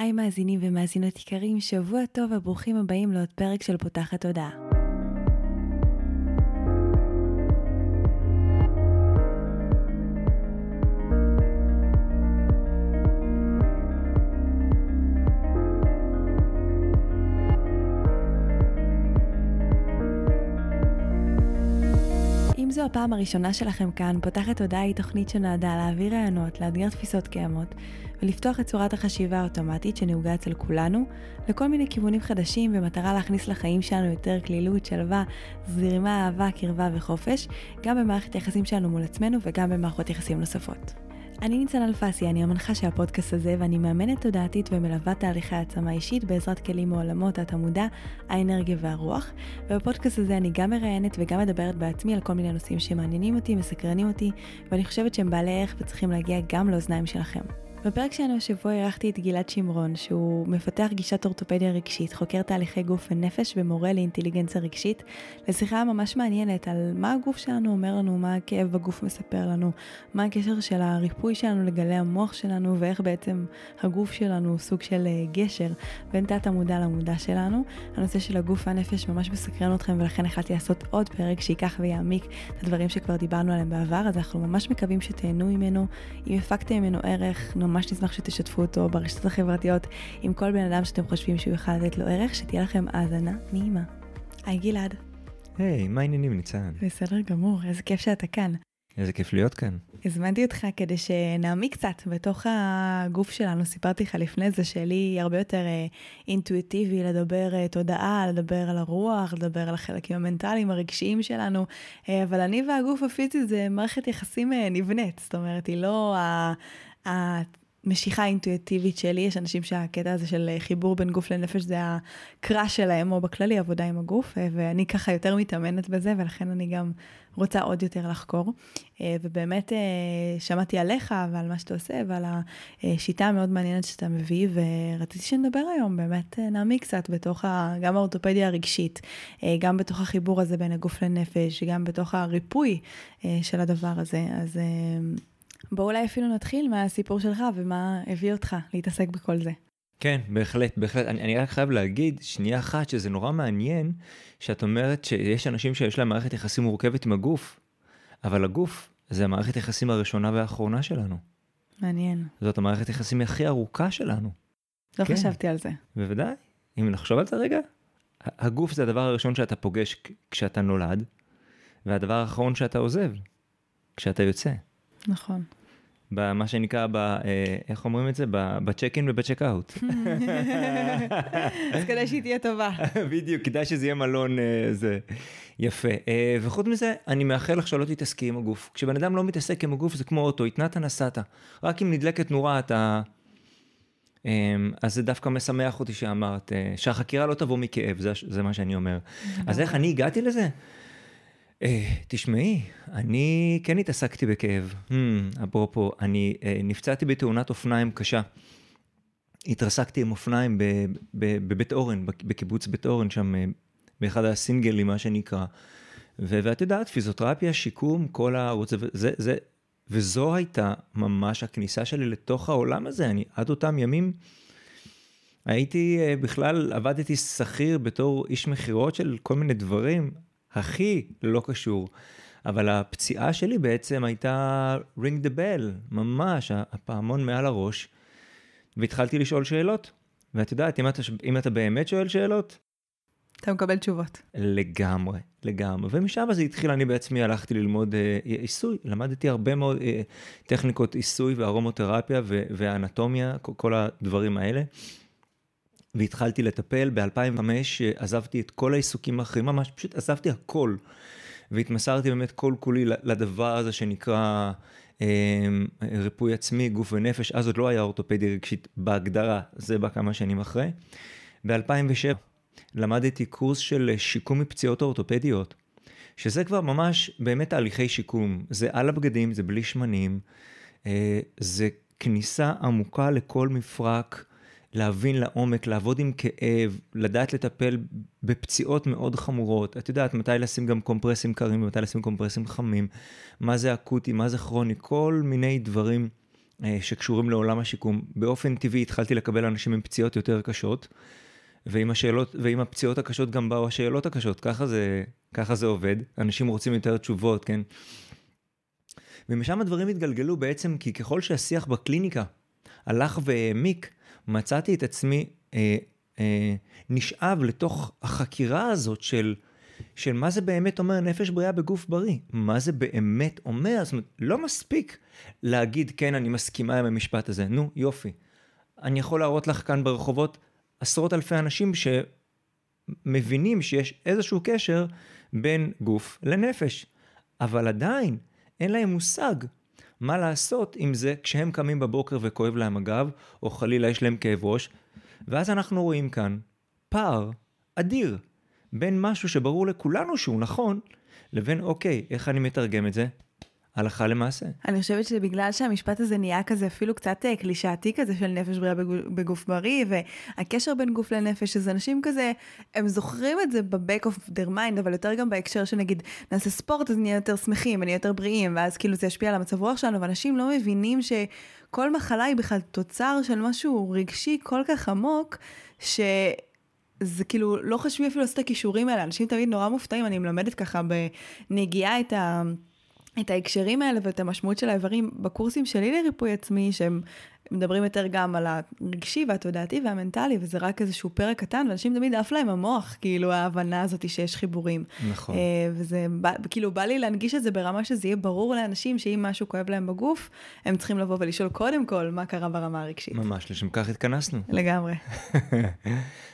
היי מאזינים ומאזינות יקרים, שבוע טוב וברוכים הבאים לעוד פרק של פותחת תודעה. אם זו הפעם הראשונה שלכם כאן, פותחת תודעה היא תוכנית שנועדה להעביר רעיונות, לאתגר תפיסות קיימות ולפתוח את צורת החשיבה האוטומטית שנהוגה אצל כולנו לכל מיני כיוונים חדשים במטרה להכניס לחיים שלנו יותר כלילות, שלווה, זרימה, אהבה, קרבה וחופש, גם במערכת היחסים שלנו מול עצמנו וגם במערכות יחסים נוספות. אני ניצן אלפסי, אני המנחה של הפודקאסט הזה ואני מאמנת תודעתית ומלווה תהליכי העצמה אישית בעזרת כלים מעולמות התמודה, האנרגיה והרוח. ובפודקאסט הזה אני גם מראיינת וגם מדברת בעצמי על כל מיני נושאים שמעניינים אותי, מסקרנים אותי, ואני חושבת שהם בעלי ערך וצריכים להגיע גם לאוזניים שלכם. בפרק שלנו השבוע אירחתי את גלעד שימרון, שהוא מפתח גישת אורתופדיה רגשית, חוקר תהליכי גוף ונפש ומורה לאינטליגנציה רגשית. לשיחה ממש מעניינת על מה הגוף שלנו אומר לנו, מה הכאב בגוף מספר לנו, מה הקשר של הריפוי שלנו לגלי המוח שלנו, ואיך בעצם הגוף שלנו הוא סוג של גשר בין תת המודע למודע שלנו. הנושא של הגוף והנפש ממש מסקרן אתכם, ולכן החלטתי לעשות עוד פרק שיקח ויעמיק את הדברים שכבר דיברנו עליהם בעבר, אז אנחנו ממש מקווים שתהנו ממנו. אם הפקתם ממנו ערך, ממש נשמח שתשתפו אותו ברשתות החברתיות עם כל בן אדם שאתם חושבים שהוא יוכל לתת לו ערך, שתהיה לכם האזנה נעימה. היי גלעד. היי, מה העניינים ניצן? בסדר גמור, איזה כיף שאתה כאן. איזה כיף להיות כאן. הזמנתי אותך כדי שנעמיק קצת בתוך הגוף שלנו. סיפרתי לך לפני זה שלי הרבה יותר אינטואיטיבי לדבר תודעה, לדבר על הרוח, לדבר על החלקים המנטליים, הרגשיים שלנו, אבל אני והגוף הפיזי זה מערכת יחסים נבנית, זאת אומרת, היא לא המשיכה האינטואיטיבית שלי. יש אנשים שהקטע הזה של חיבור בין גוף לנפש זה הקרא שלהם, או בכללי עבודה עם הגוף, ואני ככה יותר מתאמנת בזה, ולכן אני גם רוצה עוד יותר לחקור. ובאמת שמעתי עליך ועל מה שאתה עושה ועל השיטה המאוד מעניינת שאתה מביא, ורציתי שנדבר היום באמת נעמיק קצת בתוך גם האורתופדיה הרגשית, גם בתוך החיבור הזה בין הגוף לנפש, גם בתוך הריפוי של הדבר הזה. אז בוא אולי אפילו נתחיל מהסיפור שלך ומה הביא אותך להתעסק בכל זה. כן, בהחלט, בהחלט. אני רק חייב להגיד שנייה אחת שזה נורא מעניין שאת אומרת שיש אנשים שיש להם מערכת יחסים מורכבת עם הגוף, אבל הגוף זה המערכת יחסים הראשונה והאחרונה שלנו. מעניין. זאת המערכת יחסים הכי ארוכה שלנו. לא כן. חשבתי על זה. בוודאי. אם נחשוב על זה רגע, הגוף זה הדבר הראשון שאתה פוגש כשאתה נולד, והדבר האחרון שאתה עוזב כשאתה יוצא. נכון. במה שנקרא, איך אומרים את זה? בצ'ק-אין ובצ'ק-אוט. אז כדאי שהיא תהיה טובה. בדיוק, כדאי שזה יהיה מלון, זה יפה. וחוץ מזה, אני מאחל לך שלא תתעסקי עם הגוף. כשבן אדם לא מתעסק עם הגוף, זה כמו אוטו, התנעת נסעת. רק אם נדלקת נורה, אתה... אז זה דווקא משמח אותי שאמרת, שהחקירה לא תבוא מכאב, זה מה שאני אומר. אז איך אני הגעתי לזה? תשמעי, אני כן התעסקתי בכאב. אפרופו, אני נפצעתי בתאונת אופניים קשה. התרסקתי עם אופניים בבית אורן, בקיבוץ בית אורן, שם באחד הסינגלים, מה שנקרא. ואת יודעת, פיזיותרפיה, שיקום, כל הערוץ, וזו הייתה ממש הכניסה שלי לתוך העולם הזה. אני עד אותם ימים הייתי בכלל, עבדתי שכיר בתור איש מחירות של כל מיני דברים, הכי לא קשור, אבל הפציעה שלי בעצם הייתה ring the bell, ממש, הפעמון מעל הראש, והתחלתי לשאול שאלות, ואת יודעת, אם אתה באמת שואל שאלות, אתה מקבל תשובות. לגמרי, לגמרי, ומשם זה התחיל, אני בעצמי הלכתי ללמוד עיסוי, למדתי הרבה מאוד טכניקות עיסוי וארומותרפיה ואנטומיה, כל הדברים האלה, והתחלתי לטפל, ב-2005 עזבתי את כל העיסוקים האחרים, ממש פשוט עזבתי הכל, והתמסרתי באמת כל כולי לדבר הזה שנקרא ריפוי עצמי, גוף ונפש. אז עוד לא היה אורתופדיה רגשית בהגדרה, זה בא כמה שנים אחרי. ב-2007 למדתי קורס של שיקום מפציעות אורתופדיות, שזה כבר ממש באמת תהליכי שיקום, זה על הבגדים, זה בלי שמנים, זה כניסה עמוקה לכל מפרק, להבין לעומק, לעבוד עם כאב, לדעת לטפל בפציעות מאוד חמורות. את יודעת, מתי לשים גם קומפרסים קרים, ומתי לשים קומפרסים חמים, מה זה אקוטי, מה זה כרוני, כל מיני דברים שקשורים לעולם השיקום. באופן טבעי התחלתי לקבל אנשים עם פציעות יותר קשות, ועם הפציעות הקשות גם באו השאלות הקשות. ככה זה עובד. אנשים רוצים יותר תשובות, כן? ומשם הדברים התגלגלו בעצם, כי ככל שהשיח בקליניקה הלך והעמיק, מצאתי את עצמי נשאב לתוך החקירה הזאת של מה זה באמת אומר נפש בריאה בגוף בריא. מה זה באמת אומר? זאת אומרת, לא מספיק להגיד, כן, אני מסכימה עם המשפט הזה. נו, יופי. אני יכול להראות לך כאן ברחובות עשרות אלפי אנשים שמבינים שיש איזשהו קשר בין גוף לנפש. אבל עדיין אין להם מושג מה לעשות עם זה כשהם קמים בבוקר וכואב להם הגב, או חלילה יש להם כאב ראש. ואז אנחנו רואים כאן פער אדיר בין משהו שברור לכולנו שהוא נכון, לבין אוקיי, איך אני מתרגם את זה? הלכה למעשה. אני חושבת שבגלל שהמשפט הזה נהיה כזה אפילו קצת קלישאתי כזה של נפש בריאה בגוף בריא, והקשר בין גוף לנפש, אז אנשים כזה, הם זוכרים את זה בבק אוף דר מיינד, אבל יותר גם בהקשר שנגיד, נעשה ספורט, אז נהיה יותר שמחים, נהיה יותר בריאים, ואז כאילו זה ישפיע על המצב רוח שלנו, ואנשים לא מבינים שכל מחלה היא בכלל תוצר של משהו רגשי כל כך עמוק, זה כאילו לא חשבי אפילו לעשות את הכישורים האלה, אנשים תמיד נורא מופתעים, אני מלמדת ככה בנגיעה את ההקשרים האלה ואת המשמעות של האיברים בקורסים שלי לריפוי עצמי, שהם מדברים יותר גם על הרגשי והתודעתי והמנטלי, וזה רק איזשהו פרק קטן, ואנשים תמיד עף להם המוח, כאילו ההבנה הזאת שיש חיבורים. נכון. וזה כאילו בא לי להנגיש את זה ברמה שזה יהיה ברור לאנשים, שאם משהו כואב להם בגוף, הם צריכים לבוא ולשאול קודם כל מה קרה ברמה הרגשית. ממש, לשם כך התכנסנו. לגמרי.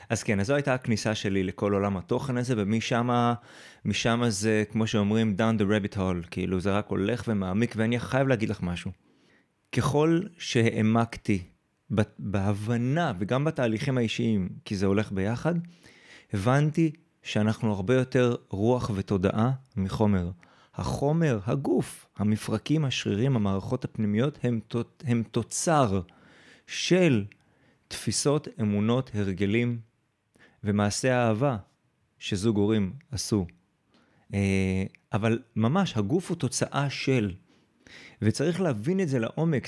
אז כן, אז זו הייתה הכניסה שלי לכל עולם התוכן הזה, ומשם זה, כמו שאומרים, down the rabbit hole, כאילו זה רק הולך ומעמיק, ואני חייב להגיד לך משהו. ככל שהעמקתי בהבנה וגם בתהליכים האישיים, כי זה הולך ביחד, הבנתי שאנחנו הרבה יותר רוח ותודעה מחומר. החומר, הגוף, המפרקים, השרירים, המערכות הפנימיות, הם תוצר של תפיסות, אמונות, הרגלים ומעשי האהבה שזוג הורים עשו. אבל ממש הגוף הוא תוצאה של, וצריך להבין את זה לעומק,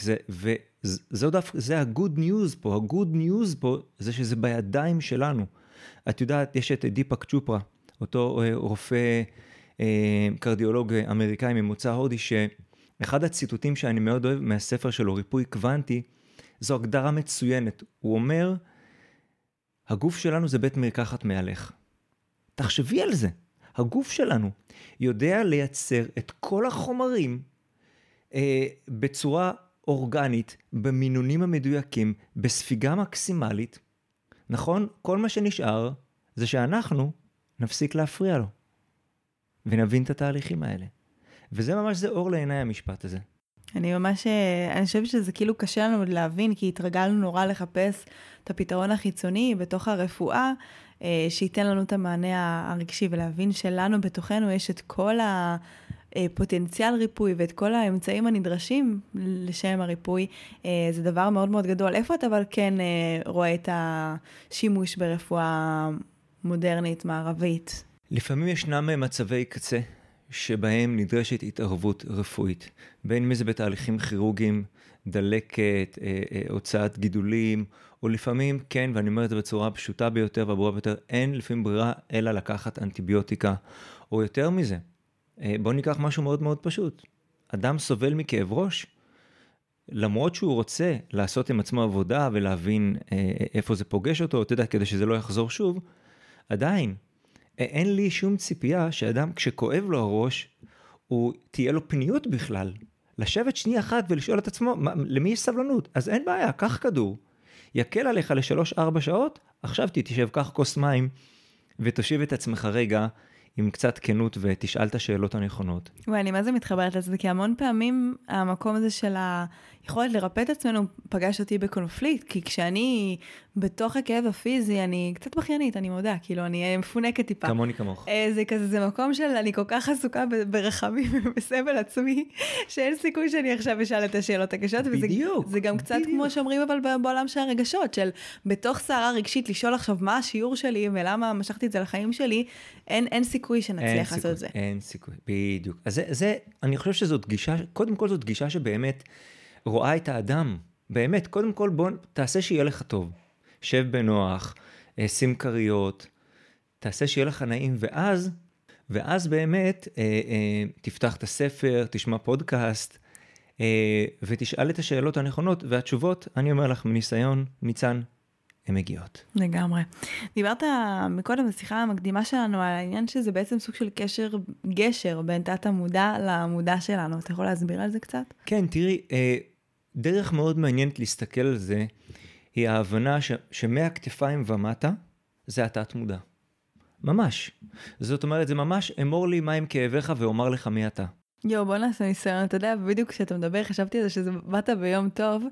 זה ה-good news פה, ה-good news פה זה שזה בידיים שלנו. את יודעת, יש את דיפך קוטשופרה, אותו רופא קרדיולוג אמריקאי ממוצא הודי, שאחד הציטוטים שאני מאוד אוהב מהספר שלו, ריפוי קוונטי, זו הגדרה מצוינת. הוא אומר, הגוף שלנו זה בית מרקחת מהלך. תחשבי על זה. הגוף שלנו יודע לייצר את כל החומרים בצורה אורגנית, במינונים המדויקים, בספיגה מקסימלית, נכון? כל מה שנשאר זה שאנחנו נפסיק להפריע לו, ונבין את התהליכים האלה. וזה ממש זה אור לעיני המשפט הזה. אני חושבת שזה כאילו קשה לנו להבין, כי התרגלנו נורא לחפש את הפתרון החיצוני בתוך הרפואה, שייתן לנו את המענה הרגשי, ולהבין שלנו בתוכנו יש את כל פוטנציאל ריפוי ואת כל האמצעים הנדרשים לשם הריפוי, זה דבר מאוד מאוד גדול. איפה אתה אבל כן רואה את השימוש ברפואה מודרנית, מערבית? לפעמים ישנם מצבי קצה שבהם נדרשת התערבות רפואית, בין אם זה בתהליכים כירורגיים, דלקת, הוצאת גידולים, או לפעמים, כן, ואני אומר את זה בצורה פשוטה ביותר והברורה ביותר, אין לפעמים ברירה אלא לקחת אנטיביוטיקה, או יותר מזה. בואו ניקח משהו מאוד מאוד פשוט. אדם סובל מכאב ראש, למרות שהוא רוצה לעשות עם עצמו עבודה ולהבין איפה זה פוגש אותו, אתה יודע, כדי שזה לא יחזור שוב, עדיין אין לי שום ציפייה שאדם כשכואב לו הראש, הוא תהיה לו פניות בכלל, לשבת שנייה אחת ולשאול את עצמו, למי יש סבלנות? אז אין בעיה, קח כדור, יקל עליך ל3-4 שעות, עכשיו תתיישב, קח כוס מים ותושיב את עצמך רגע, עם קצת כנות ותשאל את השאלות הנכונות. ואני מה זה מתחברת לזה, כי המון פעמים המקום הזה של היכולת לרפא את עצמנו פגש אותי בקונפליקט, כי כשאני בתוך הכאב הפיזי, אני קצת בכיינית, אני מודה, כאילו אני מפונקת טיפה. כמוני כמוך. זה כזה, זה מקום של אני כל כך עסוקה ברחמים ובסבל עצמי, שאין סיכוי שאני עכשיו אשאל את השאלות הקשות. בדיוק. זה גם קצת כמו שאומרים אבל בעולם של הרגשות, של בתוך סערה רגשית לשאול עכשיו מה השיעור שלי ולמה משכתי את זה לחיים שלי, אין סיכוי שנצליח לעשות את זה. אין סיכוי, בדיוק. אז אני חושב שזאת גישה, קודם כל זאת גישה שבאמת רואה את האדם. באמת, קודם כל בוא תעשה שיהיה לך טוב. שב בנוח, שים קריות, תעשה שיהיה לך נעים, ואז באמת תפתח את הספר, תשמע פודקאסט, ותשאל את השאלות הנכונות, והתשובות, אני אומר לך מניסיון, ניצן, הן מגיעות. לגמרי. דיברת מקודם בשיחה המקדימה שלנו, על העניין שזה בעצם סוג של גשר בין תת המודע למודע שלנו. אתה יכול להסביר על זה קצת? כן, תראי, דרך מאוד מעניינת להסתכל על זה, היא ההבנה שמהכתפיים ומטה, זה התת מודע. ממש. זאת אומרת, זה ממש, אמור לי מה עם כאביך ואומר לך מי אתה. יו, בוא נעשה ניסיון. אתה יודע, בדיוק כשאתה מדבר, חשבתי על זה שזה באת ביום טוב,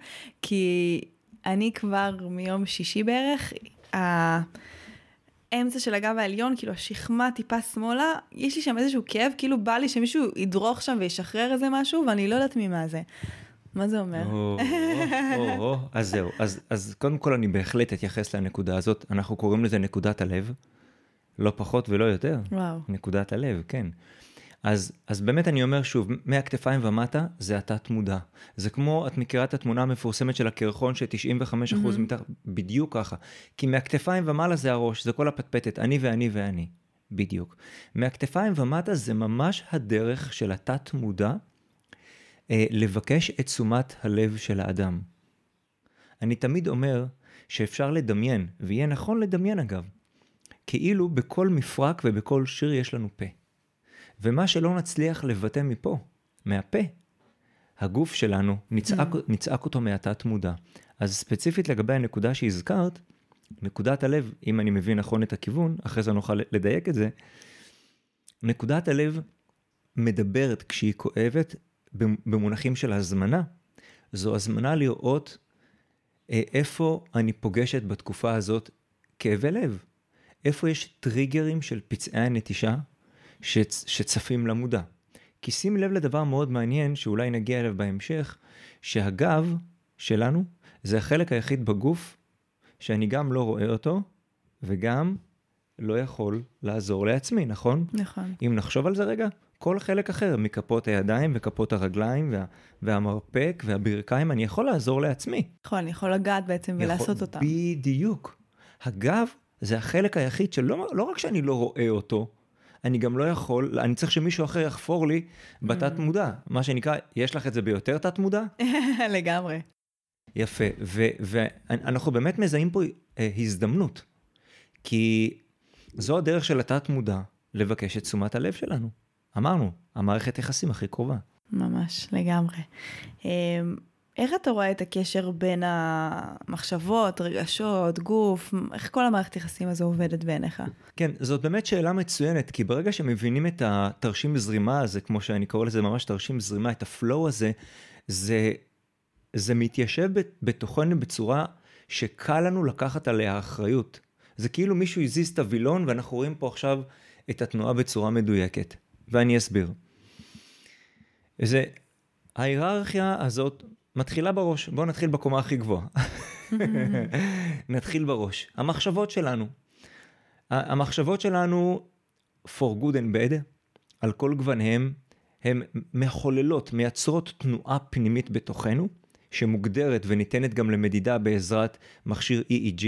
כי אני כבר מיום שישי בערך, האמצע של הגב העליון, כאילו השכמה טיפה שמאלה, יש לי שם איזשהו כאב, כאילו בא לי שמישהו ידרוך שם וישחרר איזה משהו, ואני לא יודעת ממה זה. מה זה אומר? אז זהו. אז קודם כל אני בהחלט אתייחס לנקודה הזאת, אנחנו קוראים לזה נקודת הלב, לא פחות ולא יותר. וואו. נקודת הלב, כן. אז באמת אני אומר שוב, מהכתפיים ומטה זה התת מודע. זה כמו, את מכירה את התמונה המפורסמת של הקרחון, ש-95% מתחת, בדיוק ככה. כי מהכתפיים ומעלה זה הראש, זה כל הפטפטת, אני ואני ואני, בדיוק. מהכתפיים ומטה זה ממש הדרך של התת מודע, לבקש את תשומת הלב של האדם. אני תמיד אומר שאפשר לדמיין, ויהיה נכון לדמיין אגב, כאילו בכל מפרק ובכל שיר יש לנו פה. ומה שלא נצליח לבטא מפה, מהפה, הגוף שלנו נצעק אותו מהתת מודע. אז ספציפית לגבי הנקודה שהזכרת, נקודת הלב, אם אני מבין נכון את הכיוון, אחרי זה נוכל לדייק את זה, נקודת הלב מדברת כשהיא כואבת, במונחים של הזמנה, זו הזמנה לראות איפה אני פוגשת בתקופה הזאת כאבי לב. איפה יש טריגרים של פצעי הנטישה שצפים למודע. כי שים לב לדבר מאוד מעניין, שאולי נגיע אליו בהמשך, שהגב שלנו זה החלק היחיד בגוף, שאני גם לא רואה אותו, וגם לא יכול לעזור לעצמי, נכון? נכון. אם נחשוב על זה רגע, כל חלק אחר, מכפות הידיים וכפות הרגליים והמרפק והברכיים, אני יכול לעזור לעצמי. נכון, אני יכול לגעת בעצם ולעשות אותם. בדיוק. הגב זה החלק היחיד שלא לא רק שאני לא רואה אותו, אני גם לא יכול, אני צריך שמישהו אחר יחפור לי בתת מודע. מה שנקרא, יש לך את זה ביותר תת מודע? לגמרי. יפה, ואנחנו באמת מזהים פה הזדמנות, כי זו הדרך של התת מודע לבקש את תשומת הלב שלנו. אמרנו, המערכת יחסים הכי קרובה. ממש, לגמרי. איך אתה רואה את הקשר בין המחשבות, רגשות, גוף, איך כל המערכת יחסים הזו עובדת בעיניך? כן, זאת באמת שאלה מצוינת, כי ברגע שמבינים את התרשים זרימה הזה, כמו שאני קורא לזה ממש תרשים זרימה, את הפלואו הזה, זה מתיישב בתוכנו בצורה שקל לנו לקחת עליה האחריות. זה כאילו מישהו הזיז את הווילון, ואנחנו רואים פה עכשיו את התנועה בצורה מדויקת. ואני אסביר. זה, ההיררכיה הזאת מתחילה בראש. בואו נתחיל בקומה הכי גבוהה. נתחיל בראש. המחשבות שלנו. המחשבות שלנו, for good and bad, על כל גווניהם, הן מחוללות, מייצרות תנועה פנימית בתוכנו, שמוגדרת וניתנת גם למדידה בעזרת מכשיר EEG,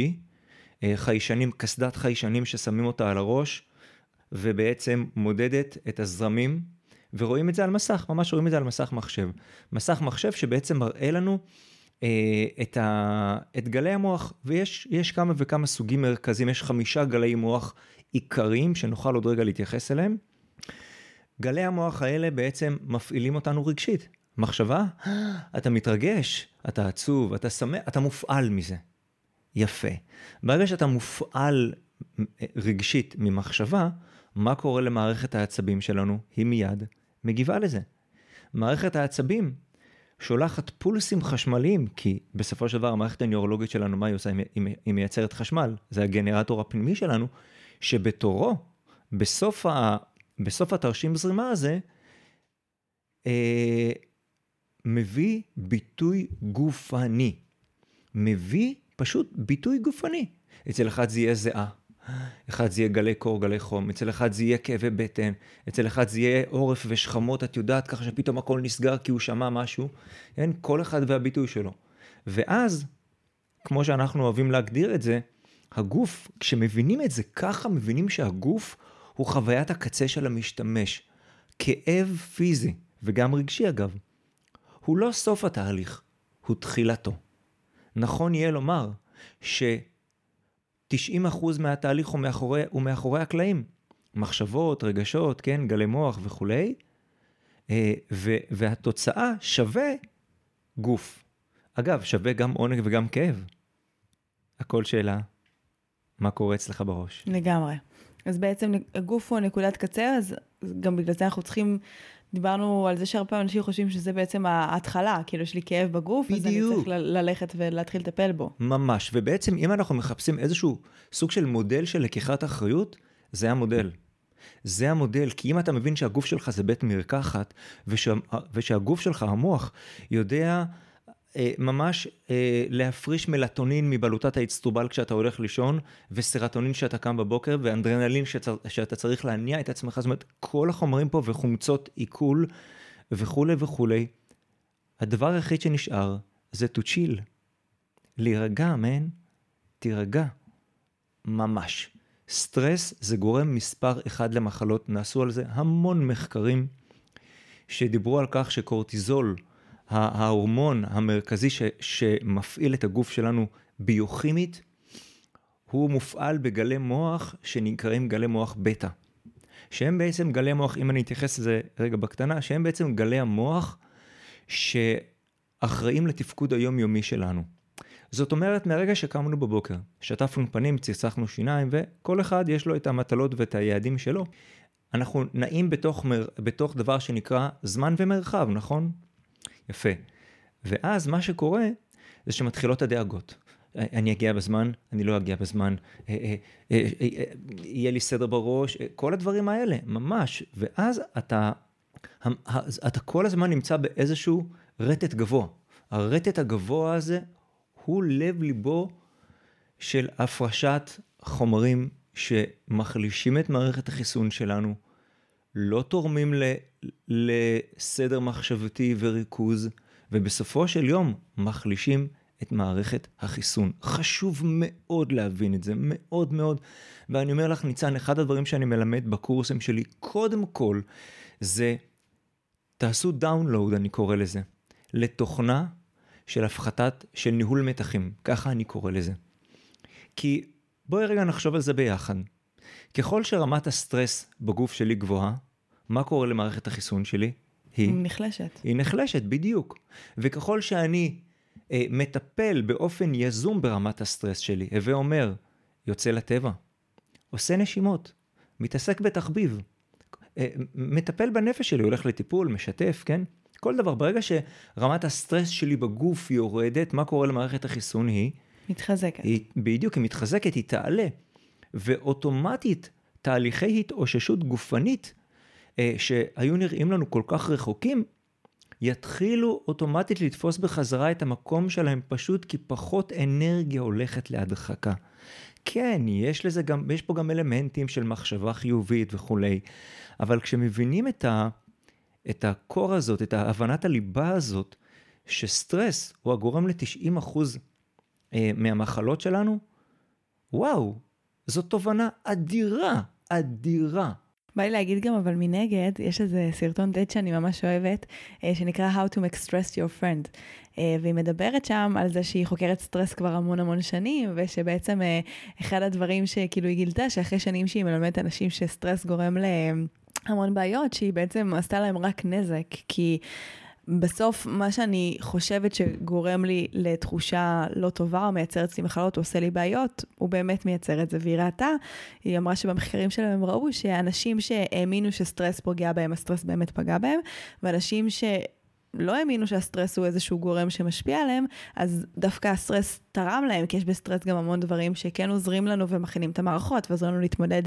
חיישנים, כסדת חיישנים ששמים אותה על הראש, ובעצם מודדת את הזרמים, ורואים את זה על מסך, ממש רואים את זה על מסך מחשב. מסך מחשב שבעצם מראה לנו את גלי המוח, ויש כמה וכמה סוגים מרכזיים, יש 5 גלי מוח עיקריים, שנוכל עוד רגע להתייחס אליהם. גלי המוח האלה בעצם מפעילים אותנו רגשית. מחשבה, אתה מתרגש, אתה עצוב, אתה שמח, אתה מופעל מזה. יפה. ברגע שאתה מופעל רגשית ממחשבה, מה קורה למערכת העצבים שלנו? היא מיד מגיבה לזה. מערכת העצבים שולחת פולסים חשמליים, כי בסופו של דבר המערכת הניורולוגית שלנו, מה היא עושה? היא מייצרת חשמל. זה הגנרטור הפנימי שלנו, שבתורו, בסוף התרשים זרימה הזה, מביא ביטוי גופני. מביא פשוט ביטוי גופני. אצל אחד זה יהיה זהה. אחד זה יהיה גלי קור, גלי חום, אצל אחד זה יהיה כאבי בטן, אצל אחד זה יהיה עורף ושכמות, את יודעת, ככה שפתאום הכל נסגר כי הוא שמע משהו, אין, כל אחד והביטוי שלו. ואז, כמו שאנחנו אוהבים להגדיר את זה, הגוף, כשמבינים את זה ככה, מבינים שהגוף הוא חוויית הקצה של המשתמש. כאב פיזי, וגם רגשי אגב, הוא לא סוף התהליך, הוא תחילתו. נכון יהיה לומר ש 90% מהתהליך הוא מאחורי הקלעים. מחשבות, רגשות, כן, גלי מוח וכולי. והתוצאה שווה גוף. אגב, שווה גם עונג וגם כאב. הכל שאלה, מה קורה אצלך בראש? לגמרי. אז בעצם הגוף הוא נקודת קצה, אז גם בגלל זה אנחנו צריכים, דיברנו על זה שהרבה פעמים אנשים חושבים שזה בעצם ההתחלה, כאילו יש לי כאב בגוף, אז אני צריך ללכת ולהתחיל לטפל בו. ממש, ובעצם אם אנחנו מחפשים איזשהו סוג של מודל של לקיחת אחריות, זה המודל. זה המודל, כי אם אתה מבין שהגוף שלך זה בית מרקחת, ושהגוף שלך, המוח, יודע ממש להפריש מלטונין מבלוטת האצטרובל כשאתה הולך לישון, וסרטונין שאתה קם בבוקר, ואנדרנלין שאתה צריך להניע את עצמך, זאת אומרת, כל החומרים פה וחומצות עיכול וכו' וכו'. הדבר היחיד שנשאר זה to chill. להירגע, מן, תירגע. ממש. סטרס זה גורם מספר אחד למחלות, נעשו על זה המון מחקרים, שדיברו על כך שקורטיזול, ההורמון המרכזי שמפעיל את הגוף שלנו ביוכימית, הוא מופעל בגלי מוח שנקראים גלי מוח בטא. שהם בעצם גלי מוח, אם אני אתייחס לזה רגע בקטנה, שהם בעצם גלי המוח שאחראים לתפקוד היומיומי שלנו. זאת אומרת, מהרגע שקמנו בבוקר, שטפנו פנים, צרצחנו שיניים, וכל אחד יש לו את המטלות ואת היעדים שלו. אנחנו נעים בתוך דבר שנקרא זמן ומרחב, נכון? יפה. ואז מה שקורה זה שמתחילות הדאגות. אני אגיע בזמן, אני לא אגיע בזמן, יהיה לי סדר בראש, כל הדברים האלה, ממש. ואז אתה כל הזמן נמצא באיזשהו רטט גבוה. הרטט הגבוה הזה הוא לב ליבו של הפרשת חומרים שמחלישים את מערכת החיסון שלנו, לא תורמים לסדר מחשבתי וריכוז, ובסופו של יום מחלישים את מערכת החיסון. חשוב מאוד להבין את זה, מאוד מאוד. ואני אומר לך, ניצן, אחד הדברים שאני מלמד בקורסים שלי, קודם כל, זה תעשו דאונלואוד, אני קורא לזה, לתוכנה של הפחתת, של ניהול מתחים. ככה אני קורא לזה. כי בואי רגע נחשוב על זה ביחד. ככל שרמת הסטרס בגוף שלי גבוהה, מה קורה למערכת החיסון שלי? היא נחלשת. היא נחלשת, בדיוק. וככל שאני מטפל באופן יזום ברמת הסטרס שלי, הווה אומר, יוצא לטבע, עושה נשימות, מתעסק בתחביב, מטפל בנפש שלי, הולך לטיפול, משתף, כן? כל דבר. ברגע שרמת הסטרס שלי בגוף יורדת, מה קורה למערכת החיסון? היא מתחזקת. בדיוק, היא מתחזקת, היא תעלה. ואוטומטית תהליכי התאוששות גופנית שהיו נראים לנו כל כך רחוקים, יתחילו אוטומטית לתפוס בחזרה את המקום שלהם, פשוט כי פחות אנרגיה הולכת להדחקה. כן, יש פה גם אלמנטים של מחשבה חיובית וכולי, אבל כשמבינים את הקור הזאת, את ההבנת הליבה הזאת, שסטרס הוא הגורם ל-90% מהמחלות שלנו, וואו, זו תובנה אדירה, אדירה. בא לי להגיד גם, אבל מנגד, יש איזה סרטון דד שאני ממש אוהבת, שנקרא How to Make Stress Your Friend. והיא מדברת שם על זה שהיא חוקרת סטרס כבר המון המון שנים, ושבעצם אחד הדברים שכאילו היא גילתה, שאחרי שנים שהיא מלמדת אנשים שסטרס גורם להמון בעיות, שהיא בעצם עשתה להם רק נזק, כי בסוף מה שאני חושבת שגורם לי לתחושה לא טובה, או מייצר אצלי מחלות, או עושה לי בעיות, הוא באמת מייצר את זה. והיא ראתה, היא אמרה שבמחקרים שלהם הם ראו שאנשים שהאמינו שסטרס פוגע בהם, הסטרס באמת פגע בהם, ואנשים שלא האמינו שהסטרס הוא איזשהו גורם שמשפיע עליהם, אז דווקא הסטרס תרם להם, כי יש בסטרס גם המון דברים שכן עוזרים לנו ומכינים את המערכות, ועוזרים לנו להתמודד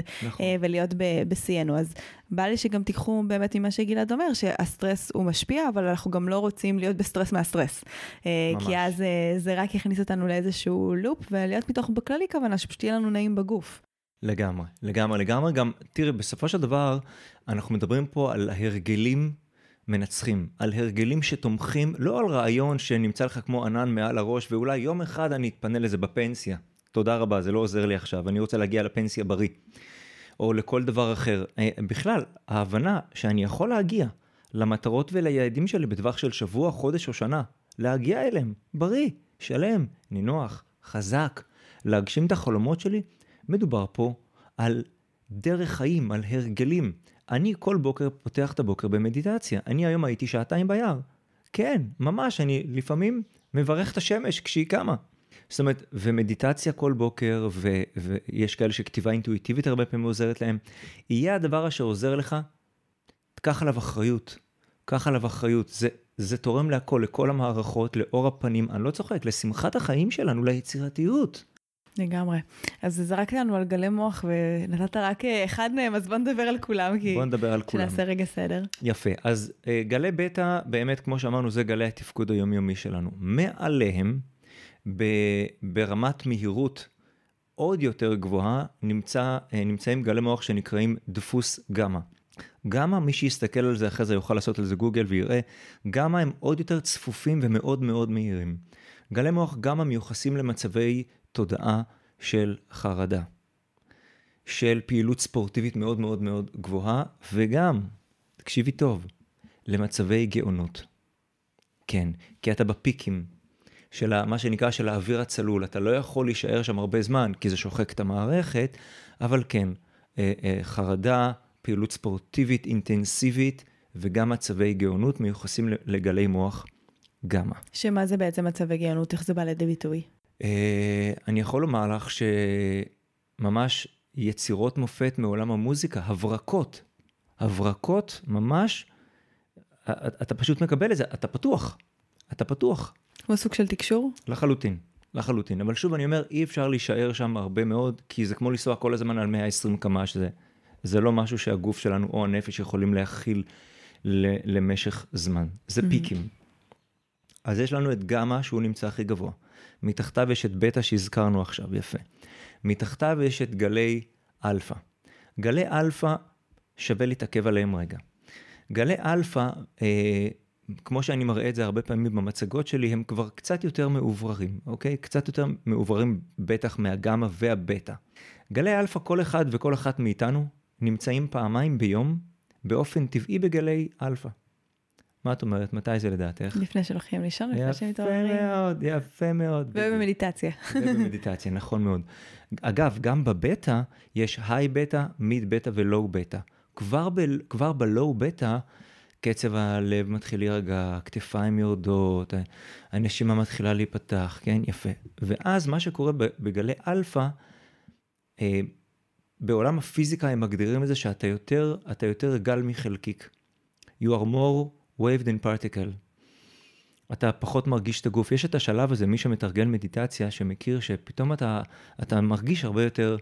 ולהיות בסיינו. אז בא לי שגם תיקחו באמת ממה שגלעד אומר, שהסטרס הוא משפיע, אבל אנחנו גם לא רוצים להיות בסטרס מהסטרס. כי אז זה רק יכניס אותנו לאיזשהו לופ, ולהיות מתוך בכללי כוונה, שפשוט יהיה לנו נעים בגוף. לגמרי, לגמרי, לגמרי. גם, תראי, בסופו של דבר, אנחנו מדברים פה על הרגלים מנצחים, על הרגלים שתומכים, לא על רעיון שנמצא לך כמו ענן מעל הראש, ואולי יום אחד אני אתפנה לזה בפנסיה. תודה רבה, זה לא עוזר לי עכשיו, אני רוצה להגיע לפנסיה בריא, או לכל דבר אחר. בכלל, ההבנה שאני יכול להגיע למטרות וליעדים שלי בטווח של שבוע, חודש או שנה, להגיע אליהם, בריא, שלם, נינוח, חזק, להגשים את החלומות שלי, מדובר פה על דרך חיים, על הרגלים. אני כל בוקר פותח את הבוקר במדיטציה. אני היום הייתי שעתיים ביער. כן, ממש, אני לפעמים מברך את השמש כשהיא קמה. זאת אומרת, ומדיטציה כל בוקר, ויש כאלה שכתיבה אינטואיטיבית הרבה פעמים עוזרת להם. יהיה הדבר אשר עוזר לך, תקח עליו אחריות. קח עליו אחריות. זה תורם להכל, לכל המערכות, לאור הפנים, אני לא צוחק, לשמחת החיים שלנו, ליצירתיות. לגמרי. אז זרק לנו על גלי מוח, ונתת רק אחד מהם, אז בוא נדבר על כולם, כי נעשה רגע סדר. יפה. אז גלי בטא, באמת, כמו שאמרנו, זה גלי התפקוד היומיומי שלנו. מעליהם, ברמת מהירות עוד יותר גבוהה, נמצאים גלי מוח שנקראים דפוס גמא. גמא, מי שיסתכל על זה אחרי זה יוכל לעשות על זה גוגל ויראה, גמא הם עוד יותר צפופים ומאוד מאוד מהירים. גלי מוח גמא מיוחסים למצבי תודעה של חרדה, של פעילות ספורטיבית מאוד מאוד מאוד גבוהה, וגם, תקשיבי טוב, למצבי גאונות. כן, כי אתה בפיקים של מה שנקרא של האוויר הצלול, אתה לא יכול להישאר שם הרבה זמן, כי זה שוחק את המערכת, אבל כן, חרדה, פעילות ספורטיבית אינטנסיבית, וגם מצבי גאונות מיוחסים לגלי מוח גמא. שמה זה בעצם מצבי גאונות? איך זה בא לידי ביטוי? אני יכול לומר לך שממש יצירות מופת מעולם המוזיקה, הברקות, הברקות ממש, אתה פשוט מקבל את זה, אתה פתוח, אתה פתוח. הוא סוג של תקשור? לחלוטין, לחלוטין. אבל שוב אני אומר, אי אפשר להישאר שם הרבה מאוד, כי זה כמו לנסוע כל הזמן על 120 קמ"ש, זה לא משהו שהגוף שלנו או הנפש יכולים להכיל למשך זמן. זה פיקים. אז יש לנו את גמא שהוא נמצא הכי גבוה. מתחתיו יש את בטא שהזכרנו עכשיו, יפה. מתחתיו יש את גלי אלפא. גלי אלפא שווה להתעכב עליהם רגע. גלי אלפא, כמו שאני מראה את זה הרבה פעמים במצגות שלי, הם כבר קצת יותר מעובררים, אוקיי? קצת יותר מעובררים בטח מהגמא והבטא. גלי אלפא, כל אחד וכל אחת מאיתנו נמצאים פעמיים ביום, באופן טבעי בגלי אלפא. מה את אומרת? מתי זה לדעתך? לפני שלוקחים לישון, לפני שמתעוררים. יפה מאוד, יפה מאוד. ובמדיטציה. ובמדיטציה, נכון מאוד. אגב, גם בבטא יש היי בטא, מיד בטא ולואו בטא. כבר בלואו בטא, קצב הלב מתחיל להירגע, הכתפיים יורדות, הנשימה מתחילה להיפתח, כן? יפה. ואז מה שקורה בגלי אלפא, בעולם הפיזיקה הם מגדירים את זה שאתה יותר גל מחלקיק. You are more wave than particle. אתה פחות מרגיש את הגוף. יש את השלב הזה, מי שמתרגל מדיטציה, שמכיר שפתאום אתה מרגיש הרבה יותר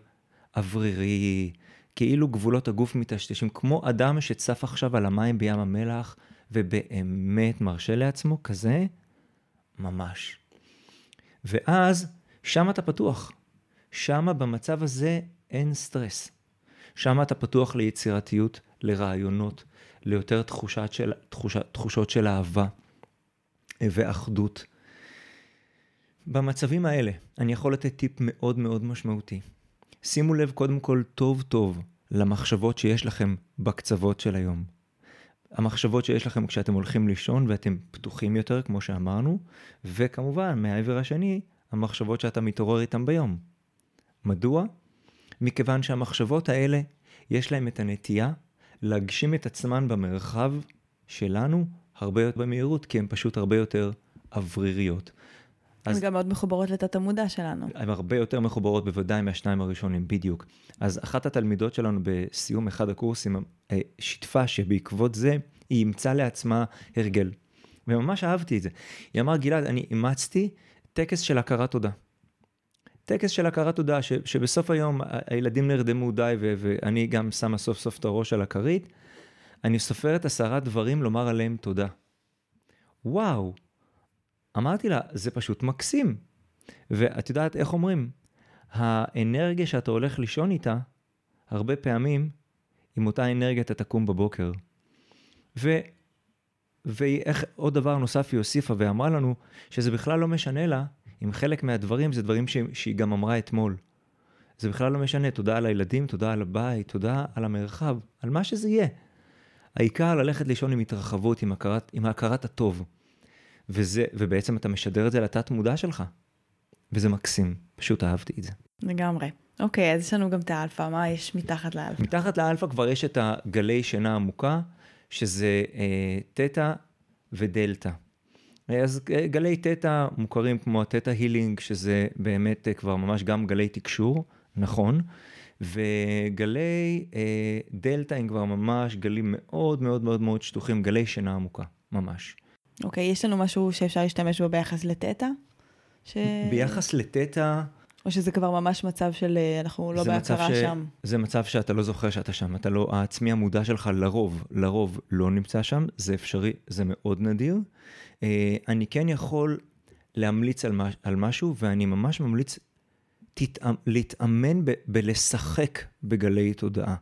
אוורירי, כאילו גבולות הגוף מתשתשים, כמו אדם שצף עכשיו על המים בים המלח, ובאמת מרשה לעצמו כזה, ממש. ואז, שם אתה פתוח. שם במצב הזה אין סטרס. שם אתה פתוח ליצירתיות, לרעיונות, ליותר תחושות של אהבה ואחדות. במצבים האלה, אני יכול לתת טיפ מאוד מאוד משמעותי. שימו לב קודם כל טוב טוב למחשבות שיש לכם בקצוות של היום. המחשבות שיש לכם כשאתם הולכים לישון ואתם פתוחים יותר, כמו שאמרנו, וכמובן, מהעבר השני, המחשבות שאתה מתעורר איתם ביום. מדוע? מכיוון שהמחשבות האלה, יש להם את הנטייה להגשים את עצמן במרחב שלנו הרבה יותר במהירות, כי הן פשוט הרבה יותר אווריריות. הן גם מאוד מחוברות לתת המודע שלנו. הן הרבה יותר מחוברות בוודאי מהשניים הראשונים, בדיוק. אז אחת התלמידות שלנו בסיום אחד הקורסים שיתפה שבעקבות זה היא אימצה לעצמה הרגל. וממש אהבתי את זה. היא אמרה, גלעד, אני אימצתי טקס של הכרת תודה. טקס של הכרת תודה, שבסוף היום הילדים נרדמו די, ואני גם שמה סוף סוף את הראש על הכרית, אני סופרת 10 דברים לומר עליהם תודה. וואו, אמרתי לה, זה פשוט מקסים. ואת יודעת איך אומרים? האנרגיה שאתה הולך לישון איתה, הרבה פעמים, עם אותה אנרגיה אתה תקום בבוקר. ואיך עוד דבר נוסף היא הוסיפה ואמרה לנו, שזה בכלל לא משנה לה, אם חלק מהדברים זה דברים שהיא גם אמרה אתמול. זה בכלל לא משנה, תודה על הילדים, תודה על הבית, תודה על המרחב, על מה שזה יהיה. העיקר ללכת לישון עם התרחבות, עם הכרת הטוב. ובעצם אתה משדר את זה לתת מודע שלך. וזה מקסים, פשוט אהבתי את זה. לגמרי. אוקיי, אז יש לנו גם את האלפא, מה יש מתחת לאלפא? מתחת לאלפא כבר יש את הגלי שינה עמוקה, שזה תטא ודלתא. אז גלי תטא מוכרים כמו התטא הילינג, שזה באמת כבר ממש גם גלי תקשור, נכון, וגלי דלתא הם כבר ממש גלים מאוד מאוד מאוד מאוד שטוחים, גלי שינה עמוקה, ממש. אוקיי, יש לנו משהו שאפשר להשתמש בו ביחס לתטא? ביחס לתטא... או שזה כבר ממש מצב של, אנחנו לא בהכרה שם. זה מצב שאתה לא זוכר שאתה שם, אתה לא, העצמי המודע שלך לרוב לא נמצא שם, זה אפשרי, זה מאוד נדיר. אני כן יכול להמליץ על משהו, ואני ממש ממליץ להתאמן בלשחק בגלי תודעה.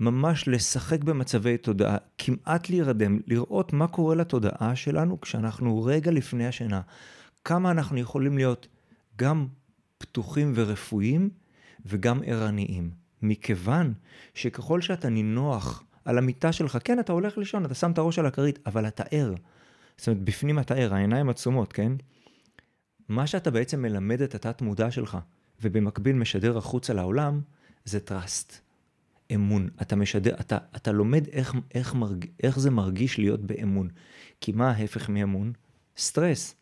ממש לשחק במצבי תודעה, כמעט להירדם, לראות מה קורה לתודעה שלנו, כשאנחנו רגע לפני השינה, כמה אנחנו יכולים להיות גם פתוחים ורפואיים וגם ערניים. מכיוון שככל שאתה נינוח על המיטה שלך, כן, אתה הולך לישון, אתה שם את הראש על הכרית, אבל אתה ער. זאת אומרת, בפנים אתה ער, העיניים עצומות, כן? מה שאתה בעצם מלמד את התת מודע שלך, ובמקביל משדר החוצה לעולם, זה טראסט, אמון. אתה משדר, אתה לומד איך זה מרגיש להיות באמון. כי מה ההפך מאמון? סטרס,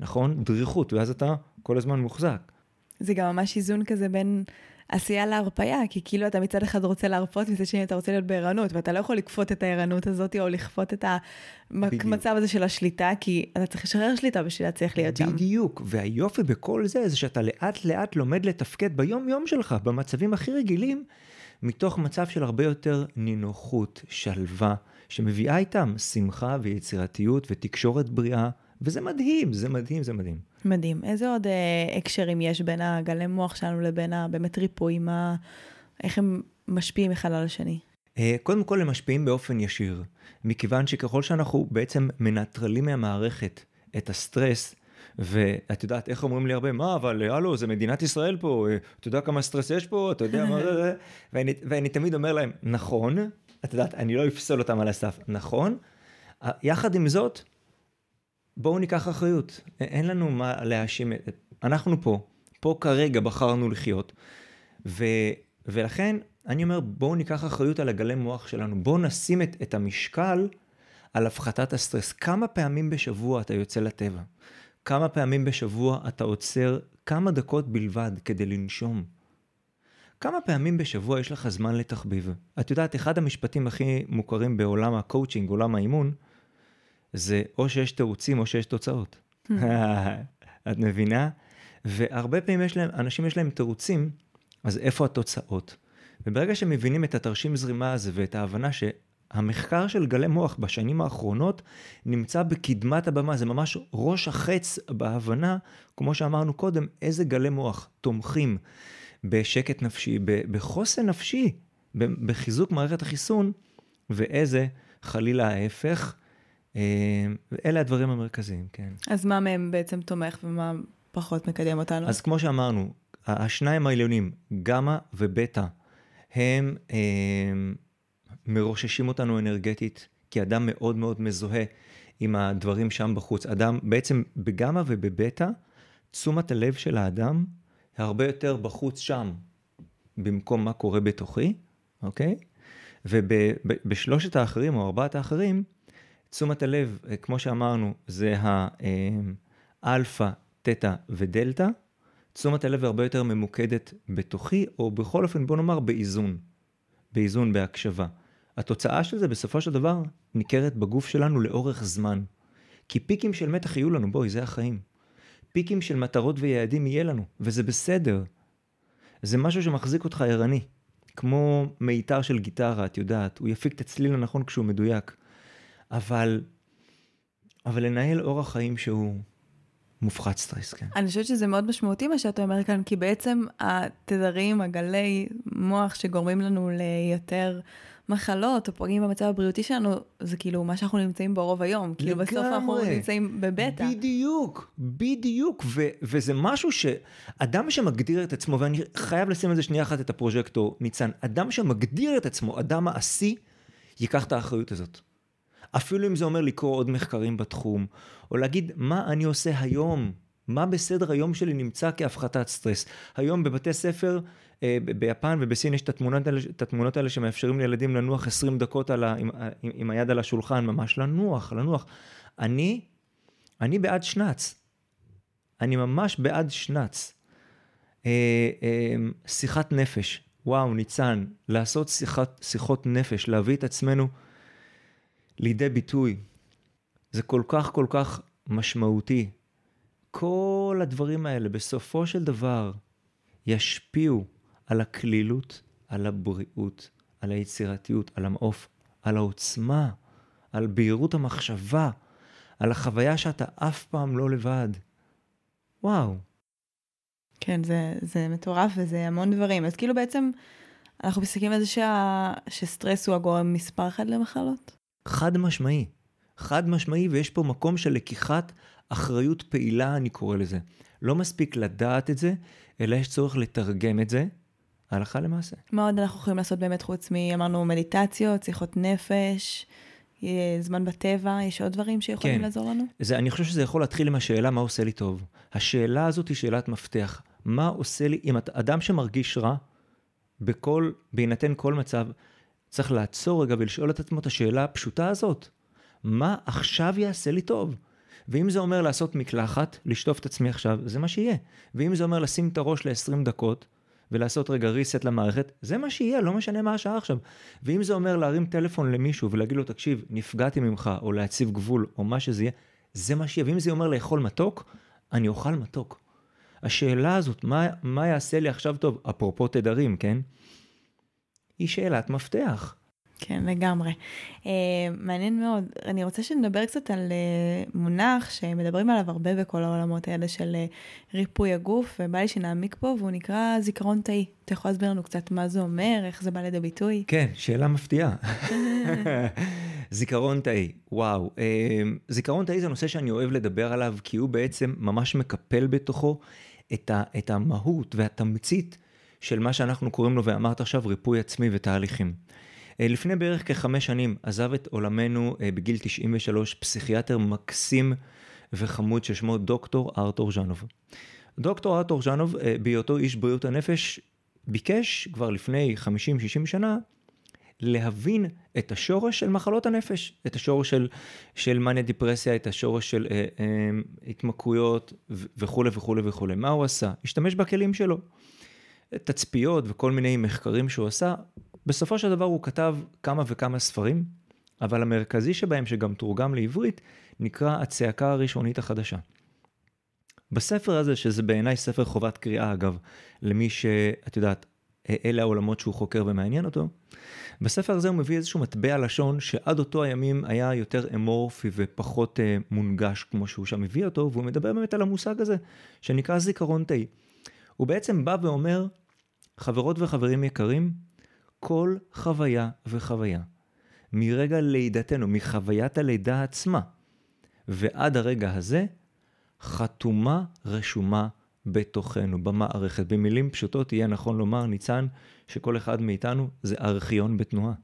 נכון? דריכות, ואז אתה כל הזמן מוחזק. זה גם ממש איזון כזה בין עשייה להרפאיה, כי כאילו אתה מצד אחד רוצה להרפות, מצד שני אתה רוצה להיות בערנות, ואתה לא יכול לקפות את הערנות הזאת, או לכפות את המצב הזה של השליטה, כי אתה צריך לשחרר שליטה בשביל להצליח להיות שם. בדיוק, והיופי בכל זה, זה שאתה לאט לאט לומד לתפקד ביום-יום שלך, במצבים הכי רגילים, מתוך מצב של הרבה יותר נינוחות, שלווה, שמביאה איתם שמחה ויצירתיות ותקשורת בריאה, וזה מדהים, זה מדהים, זה מדהים. מדהים. איזה עוד הקשרים יש בין הגלי מוח שלנו לבין באמת ריפויים, איך הם משפיעים אחד על השני? קודם כל הם משפיעים באופן ישיר, מכיוון שככל שאנחנו בעצם מנטרלים מהמערכת את הסטרס, ואת יודעת איך אומרים לי הרבה, מה אבל הלו זה מדינת ישראל פה, אתה יודע כמה סטרס יש פה, אתה יודע מה זה, ואני תמיד אומר להם, נכון, את יודעת, אני לא אפסול אותם על הסף, נכון, יחד עם זאת, בואו ניקח אחריות, אין לנו מה להאשים, אנחנו פה כרגע בחרנו לחיות, ולכן אני אומר בואו ניקח אחריות על הגלי מוח שלנו, בואו נשים את המשקל על הפחתת הסטרס, כמה פעמים בשבוע אתה יוצא לטבע, כמה פעמים בשבוע אתה עוצר כמה דקות בלבד כדי לנשום, כמה פעמים בשבוע יש לך זמן לתחביב, את יודעת אחד המשפטים הכי מוכרים בעולם הקואוצ'ינג, עולם האימון, זה או שיש תירוצים או שיש תוצאות. את מבינה? והרבה פעמים אנשים יש להם תירוצים, אז איפה התוצאות? וברגע שמבינים את התרשים זרימה הזה ואת ההבנה שהמחקר של גלי מוח בשנים האחרונות נמצא בקדמת הבמה, זה ממש ראש החץ בהבנה, כמו שאמרנו קודם, איזה גלי מוח תומכים בשקט נפשי, בחוסן נפשי, בחיזוק מערכת החיסון, ואיזה חלילה ההפך, אלה הדברים המרכזיים, כן. אז מה מהם בעצם תומך ומה פחות מקדם אותנו? אז כמו שאמרנו, השניים העליונים, גמא ובטא, הם מרוששים אותנו אנרגטית, כי אדם מאוד מאוד מזוהה עם הדברים שם בחוץ. אדם, בעצם בגמא ובבטא, תשומת הלב של האדם, הרבה יותר בחוץ שם, במקום מה קורה בתוכי, אוקיי? ובשלושת האחרים או ארבעת האחרים, תשומת הלב, כמו שאמרנו, זה האלפא, תטא ודלתא. תשומת הלב הרבה יותר ממוקדת בתוכי, או בכל אופן, בוא נאמר, באיזון. באיזון, בהקשבה. התוצאה של זה, בסופו של דבר, ניכרת בגוף שלנו לאורך זמן. כי פיקים של מתח יהיו לנו, בואי, זה החיים. פיקים של מטרות ויעדים יהיה לנו, וזה בסדר. זה משהו שמחזיק אותך ערני. כמו מיתר של גיטרה, את יודעת, הוא יפיק את הצליל הנכון כשהוא מדויק. אבל לנהל אורח חיים שהוא מופחת סטרס, כן. אני חושבת שזה מאוד משמעותי מה שאתה אומר כאן, כי בעצם התדרים, הגלי מוח שגורמים לנו ליותר מחלות, או פוגעים במצב הבריאותי שלנו, זה כאילו מה שאנחנו נמצאים בו רוב היום, כאילו בסוף אנחנו נמצאים בבטא. בדיוק, בדיוק, וזה משהו שאדם שמגדיר את עצמו, ואני חייב לשים על זה שנייה אחת את הפרוז'קטור, ניצן, אדם שמגדיר את עצמו, אדם מעשי, ייקח את האחריות הזאת. אפילו אם זה אומר לקרוא עוד מחקרים בתחום, או להגיד מה אני עושה היום, מה בסדר היום שלי נמצא כהפחתת סטרס. היום בבתי ספר, ביפן ובסין יש את התמונות האלה שמאפשרים לילדים לנוח 20 דקות עם היד על השולחן, ממש לנוח. אני בעד שנץ. אני ממש בעד שנץ. שיחת נפש. וואו, ניצן, לעשות שיחות נפש, להביא את עצמנו לידי ביטוי, זה כל כך כל כך משמעותי. כל הדברים האלה בסופו של דבר ישפיעו על הכלילות, על הבריאות, על היצירתיות, על המעוף, על העוצמה, על בהירות המחשבה, על החוויה שאתה אף פעם לא לבד. וואו. כן, זה מטורף וזה המון דברים. אז כאילו בעצם אנחנו מסתכלים על זה שסטרס הוא הגורם מספר אחד למחלות. חד משמעי, ויש פה מקום של לקיחת אחריות פעילה, אני קורא לזה. לא מספיק לדעת את זה, אלא יש צורך לתרגם את זה, הלכה למעשה. מה עוד אנחנו יכולים לעשות באמת חוץ אמרנו מדיטציות, שיחות נפש, זמן בטבע, יש עוד דברים שיכולים לעזור לנו? אני חושב שזה יכול להתחיל עם השאלה, מה עושה לי טוב? השאלה הזאת היא שאלת מפתח. מה עושה לי, אם אדם שמרגיש רע, בהינתן כל מצב, צריך לעצור רגע ולשאול את עצמו את השאלה הפשוטה הזאת. מה עכשיו יעשה לי טוב? ואם זה אומר לעשות מקלחת, לשטוף את עצמי עכשיו, זה מה שיהיה. ואם זה אומר לשים את הראש ל-20 דקות, ולעשות רגע ריסט למערכת, זה מה שיהיה, לא משנה מה השעה עכשיו. ואם זה אומר להרים טלפון למישהו, ולהגיד לו, תקשיב, נפגעתי ממך, או להציב גבול, או מה שזה יהיה, זה מה שיהיה. ואם זה אומר לאכול מתוק, אני אוכל מתוק. השאלה הזאת, מה יעשה לי עכשיו טוב? אפרופו תדרים, כן? היא שאלת מפתח. כן, לגמרי. מעניין מאוד. אני רוצה שנדבר קצת על מונח שמדברים עליו הרבה בכל העולמות האלה של ריפוי הגוף, ובא לי שנעמיק פה, והוא נקרא זיכרון תאי. אתה יכול להסביר לנו קצת מה זה אומר, איך זה בא לידי ביטוי? כן, שאלה מפתיעה. זיכרון תאי, וואו. זיכרון תאי זה נושא שאני אוהב לדבר עליו, כי הוא בעצם ממש מקפל בתוכו את המהות והתמצית של מה שאנחנו קוראים לו, ואמרת עכשיו, ריפוי עצמי ותהליכים. לפני בערך כ5 שנים עזב את עולמנו בגיל 93 פסיכיאטר מקסים וחמוד ששמו דוקטור ארטור ז'נוב. דוקטור ארטור ז'נוב, בהיותו איש בריאות הנפש, ביקש כבר לפני 50-60 שנה להבין את השורש של מחלות הנפש, את השורש של מניה דיפרסיה, את השורש של התמכרויות וכו' וכו' וכו'. מה הוא עשה? השתמש בכלים שלו. תצפיות וכל מיני מחקרים שהוא עשה, בסופו של דבר הוא כתב כמה וכמה ספרים, אבל המרכזי שבהם שגם תורגם לעברית, נקרא הצעקה הראשונית החדשה. בספר הזה, שזה בעיניי ספר חובת קריאה אגב, למי שאת יודעת, אלה העולמות שהוא חוקר ומעניין אותו, בספר הזה הוא מביא איזשהו מטבע לשון, שעד אותו הימים היה יותר אמורפי ופחות מונגש כמו שהוא שם הביא אותו, והוא מדבר באמת על המושג הזה, שנקרא זיכרון תאי. הוא בעצם בא ואומר, חברות וחברים יקרים, כל חוויה וחוויה, מרגע לידתנו, מחוויית הלידה עצמה, ועד הרגע הזה, חתומה רשומה בתוכנו, במערכת. במילים פשוטות יהיה נכון לומר, ניצן, שכל אחד מאיתנו זה ארכיון בתנועה.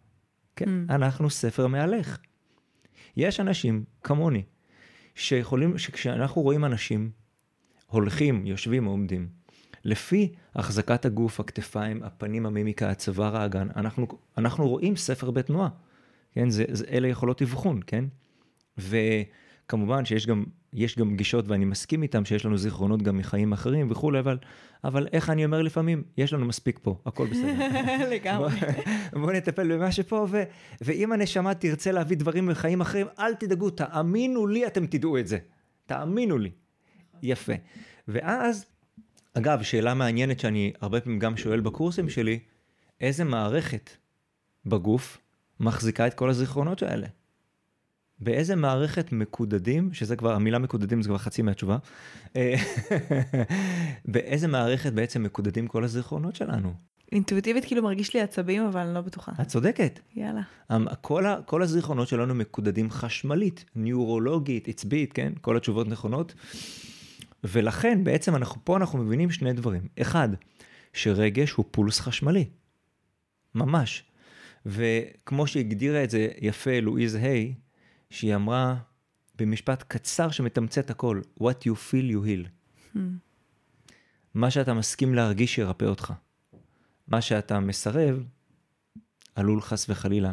כן? אנחנו ספר מהלך. יש אנשים, כמוני, שכשאנחנו רואים אנשים, הולכים, יושבים, עומדים, לפי החזקת הגוף, הכתפיים, הפנים, המימיקה, הצוואר, האגן, אנחנו רואים ספר בתנועה. כן? אלה יכולות אבחון, כן? וכמובן שיש גם גישות, ואני מסכים איתם שיש לנו זיכרונות גם מחיים אחרים וכו', אבל איך אני אומר לפעמים, יש לנו מספיק פה, הכל בסדר. לגמרי. בואו נטפל במה שפה, ואם הנשמה תרצה להביא דברים מחיים אחרים, אל תדאגו, תאמינו לי, אתם תדעו את זה. תאמינו לי. יפה. ואז אגב, שאלה מעניינת שאני הרבה פעמים גם שואל בקורסים שלי, איזה מערכת בגוף מחזיקה את כל הזיכרונות האלה? באיזה מערכת מקודדים, שזה כבר, המילה מקודדים זה כבר חצי מהתשובה, באיזה מערכת בעצם מקודדים כל הזיכרונות שלנו? אינטואיטיבית כאילו מרגיש לי עצבים, אבל אני לא בטוחה. את צודקת. יאללה. כל הזיכרונות שלנו מקודדים חשמלית, ניורולוגית, עצבית, כן? כל התשובות נכונות. ולכן בעצם פה אנחנו מבינים שני דברים. אחד, שרגש הוא פולס חשמלי. ממש. וכמו שהגדירה את זה יפה לואיז היי, שהיא אמרה במשפט קצר שמתמצת הכל, what you feel you heal. מה שאתה מסכים להרגיש ירפא אותך. מה שאתה מסרב, עלול חס וחלילה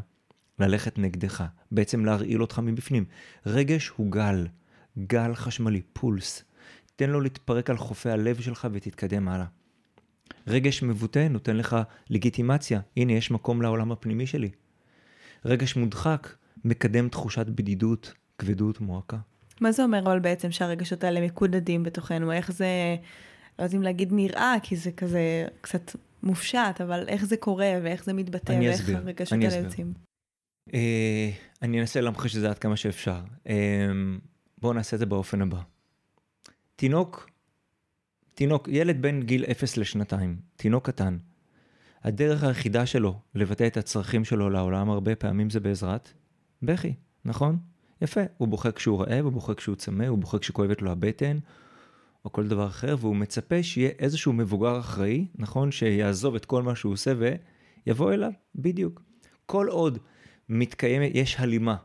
ללכת נגדך, בעצם להרעיל אותך מבפנים. רגש הוא גל, גל חשמלי, פולס. תן לו להתפרק על חופי הלב שלך ותתקדם הלאה. רגש מבוטה נותן לך לגיטימציה, הנה יש מקום לעולם הפנימי שלי. רגש מודחק מקדם תחושת בדידות, כבדות, מועקה. מה זה אומר אבל בעצם שהרגשות האלה מקודדים בתוכנו? איך זה, לא יודעים להגיד נראה, כי זה כזה קצת מופשט, אבל איך זה קורה ואיך זה מתבטא ואיך הרגשות האלה יוצאים? אני אנסה להמחיש את זה עד כמה שאפשר. בואו נעשה את זה באופן הבא. תינוק, ילד בין גיל 0 ל-2, תינוק קטן. הדרך היחידה שלו לבטא את הצרכים שלו לעולם הרבה פעמים זה בעזרת בכי, נכון? יפה, הוא בוכה כשהוא רעב, הוא בוכה כשהוא צמא, הוא בוכה כשכואבת לו הבטן, או כל דבר אחר, והוא מצפה שיהיה איזשהו מבוגר אחראי, נכון? שיעזוב את כל מה שהוא עושה ויבוא אליו, בדיוק. כל עוד מתקיימת, יש הלימה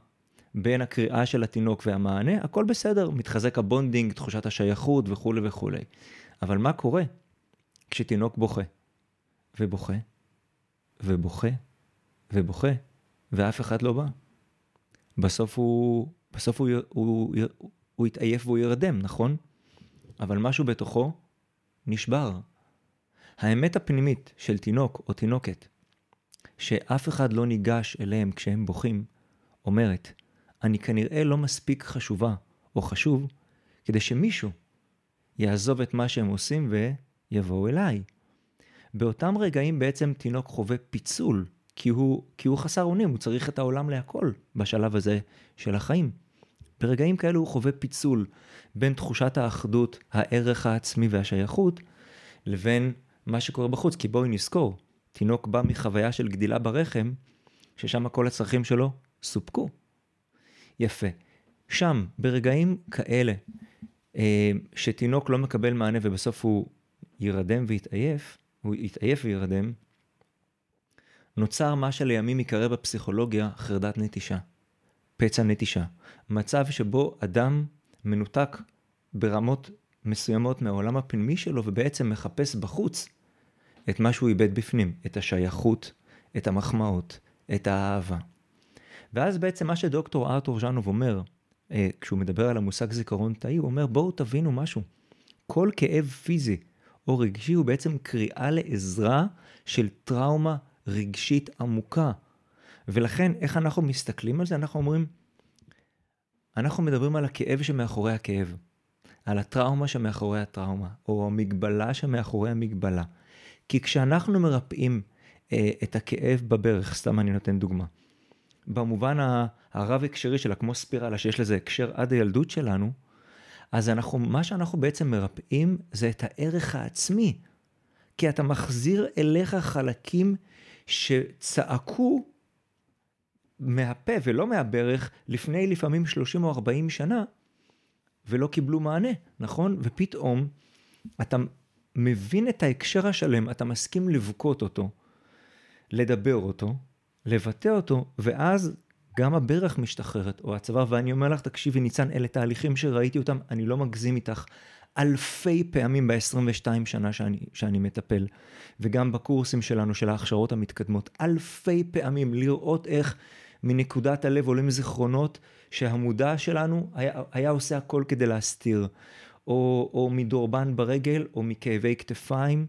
בין הקריאה של התינוק והמענה, הכל בסדר, מתחזק הבונדינג, תחושת השייכות וכו' וכו'. אבל מה קורה כשתינוק בוכה? ובוכה, ובוכה, ובוכה, ואף אחד לא בא. בסוף הוא יתעייף והוא ירדם, נכון? אבל משהו בתוכו נשבר. האמת הפנימית של תינוק או תינוקת, שאף אחד לא ניגש אליהם כשהם בוכים, אומרת, אני כנראה לא מספיק חשובה או חשוב, כדי שמישהו יעזוב את מה שהם עושים ויבואו אליי. באותם רגעים בעצם תינוק חווה פיצול, כי הוא חסר אונים, הוא צריך את העולם להכל בשלב הזה של החיים. ברגעים כאלו הוא חווה פיצול בין תחושת האחדות, הערך העצמי והשייכות, לבין מה שקורה בחוץ, כי בואי נזכור, תינוק בא מחוויה של גדילה ברחם, ששם כל הצרכים שלו סופקו. יפה. שם, ברגעים כאלה, שתינוק לא מקבל מענה ובסוף הוא ירדם ויתעייף, הוא יתעייף וירדם, נוצר מה שלימים יקרא בפסיכולוגיה חרדת נטישה. פצע נטישה. מצב שבו אדם מנותק ברמות מסוימות מהעולם הפנימי שלו, ובעצם מחפש בחוץ את מה שהוא איבד בפנים, את השייכות, את המחמאות, את האהבה. ואז בעצם מה שדוקטור ארטור ז'נוב אומר, כשהוא מדבר על המושג זיכרון תאי, הוא אומר בואו תבינו משהו. כל כאב פיזי או רגשי הוא בעצם קריאה לעזרה של טראומה רגשית עמוקה. ולכן איך אנחנו מסתכלים על זה? אנחנו מדברים על הכאב שמאחורי הכאב, על הטראומה שמאחורי הטראומה, או המגבלה שמאחורי המגבלה. כי כשאנחנו מרפאים את הכאב בברך, סתם אני נותן דוגמה, במובן הרב הקשרי שלה, כמו ספירלה שיש לזה הקשר עד הילדות שלנו, אז מה שאנחנו בעצם מרפאים זה את הערך העצמי, כי אתה מחזיר אליך חלקים שצעקו מהפה ולא מהברך לפני לפעמים 30 או 40 שנה, ולא קיבלו מענה, נכון? ופתאום אתה מבין את ההקשר השלם, אתה מסכים לבכות אותו, לדבר אותו, לבטא אותו, ואז גם הברך משתחררת, או הצוואר, ואני אומר לך, תקשיבי ניצן, אלה תהליכים שראיתי אותם, אני לא מגזים איתך, אלפי פעמים ב-22 שנה שאני מטפל, וגם בקורסים שלנו של ההכשרות המתקדמות, אלפי פעמים לראות איך מנקודת הלב עולים זיכרונות, שהמודע שלנו היה עושה הכל כדי להסתיר, או מדורבן ברגל, או מכאבי כתפיים,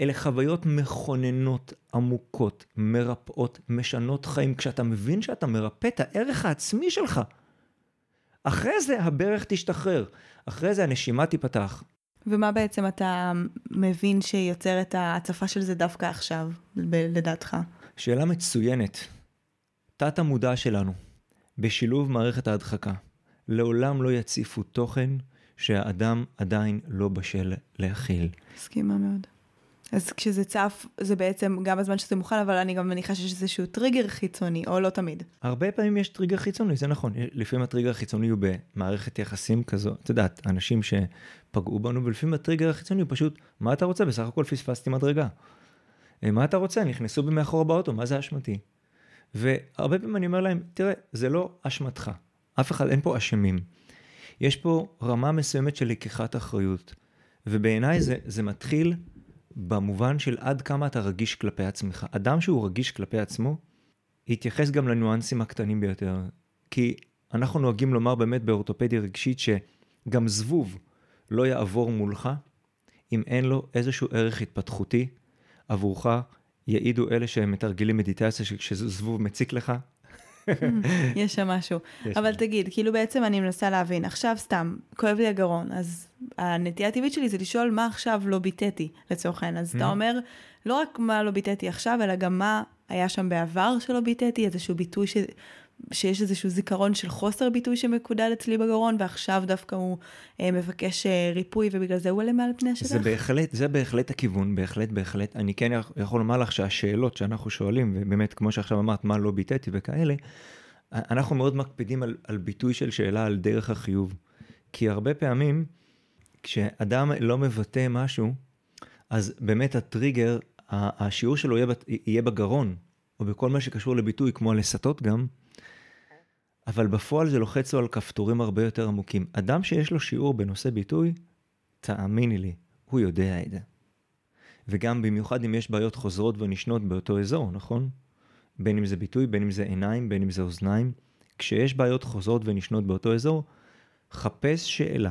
אלה חוויות מכוננות, עמוקות, מרפאות, משנות חיים, כשאתה מבין שאתה מרפא את הערך העצמי שלך, אחרי זה הברך תשתחרר, אחרי זה הנשימה תיפתח. ומה בעצם אתה מבין שיוצר את ההצפה של זה דווקא עכשיו, לדעתך? שאלה מצוינת. תת המודע שלנו בשילוב מערכת ההדחקה. לעולם לא יציפו תוכן שהאדם עדיין לא בשל להכיל. מסכימה מאוד. אז כשזה צף, זה בעצם גם הזמן שזה מוכן, אבל אני גם מניחה שיש איזשהו טריגר חיצוני, או לא תמיד. הרבה פעמים יש טריגר חיצוני, זה נכון. לפעמים הטריגר החיצוני הוא במערכת יחסים כזו, את יודעת, אנשים שפגעו בנו, ולפעמים הטריגר החיצוני הוא פשוט, מה אתה רוצה? בסך הכל פספסתי מדרגה. מה אתה רוצה? נכנסו במאחור באוטו, מה זה אשמתי? והרבה פעמים אני אומר להם, תראה, זה לא אשמתך. אף אחד, אין פה אשמים. יש פה רמה מסוימת של לקיחת אחריות. ובעיניי זה מתחיל במובן של עד כמה אתה רגיש כלפי עצמך. אדם שהוא רגיש כלפי עצמו, יתייחס גם לניואנסים הקטנים ביותר. כי אנחנו נוהגים לומר באמת באורתופדיה רגשית, שגם זבוב לא יעבור מולך, אם אין לו איזשהו ערך התפתחותי עבורך, יעידו אלה שהם מתרגילים מדיטציה, שזבוב מציק לך. יש שם משהו. אבל תגיד, כאילו בעצם אני מנסה להבין, עכשיו סתם, כואב לי הגרון, אז הנטייה הטבעית שלי זה לשאול מה עכשיו לא ביטאתי לצורך העניין. אז אתה אומר, לא רק מה לא ביטאתי עכשיו, אלא גם מה היה שם בעבר שלא ביטאתי, איזשהו ביטוי שיש איזשהו זיכרון של חוסר ביטוי שמקודד אצלי בגרון, ועכשיו דווקא הוא מבקש ריפוי, ובגלל זה הוא עולה מעל פני השטח. זה בהחלט הכיוון, בהחלט, בהחלט. אני כן יכול לומר לך שהשאלות שאנחנו שואלים, ובאמת כמו שעכשיו אמרת, מה לא ביטאתי וכאלה, אנחנו מאוד מקפידים על ביטוי של שאלה על דרך החיוב. כי הרבה פעמים, כשאדם לא מבטא משהו, אז באמת הטריגר, השיעור שלו יהיה בגרון, או בכל מה שקשור לביטוי, כמו לסתות גם, אבל בפועל זה לוחץ לו על כפתורים הרבה יותר עמוקים. אדם שיש לו שיעור בנושא ביטוי, תאמיני לי, הוא יודע את זה. וגם במיוחד אם יש בעיות חוזרות ונשנות באותו אזור, נכון? בין אם זה ביטוי, בין אם זה עיניים, בין אם זה אוזניים. כשיש בעיות חוזרות ונשנות באותו אזור, חפש שאלה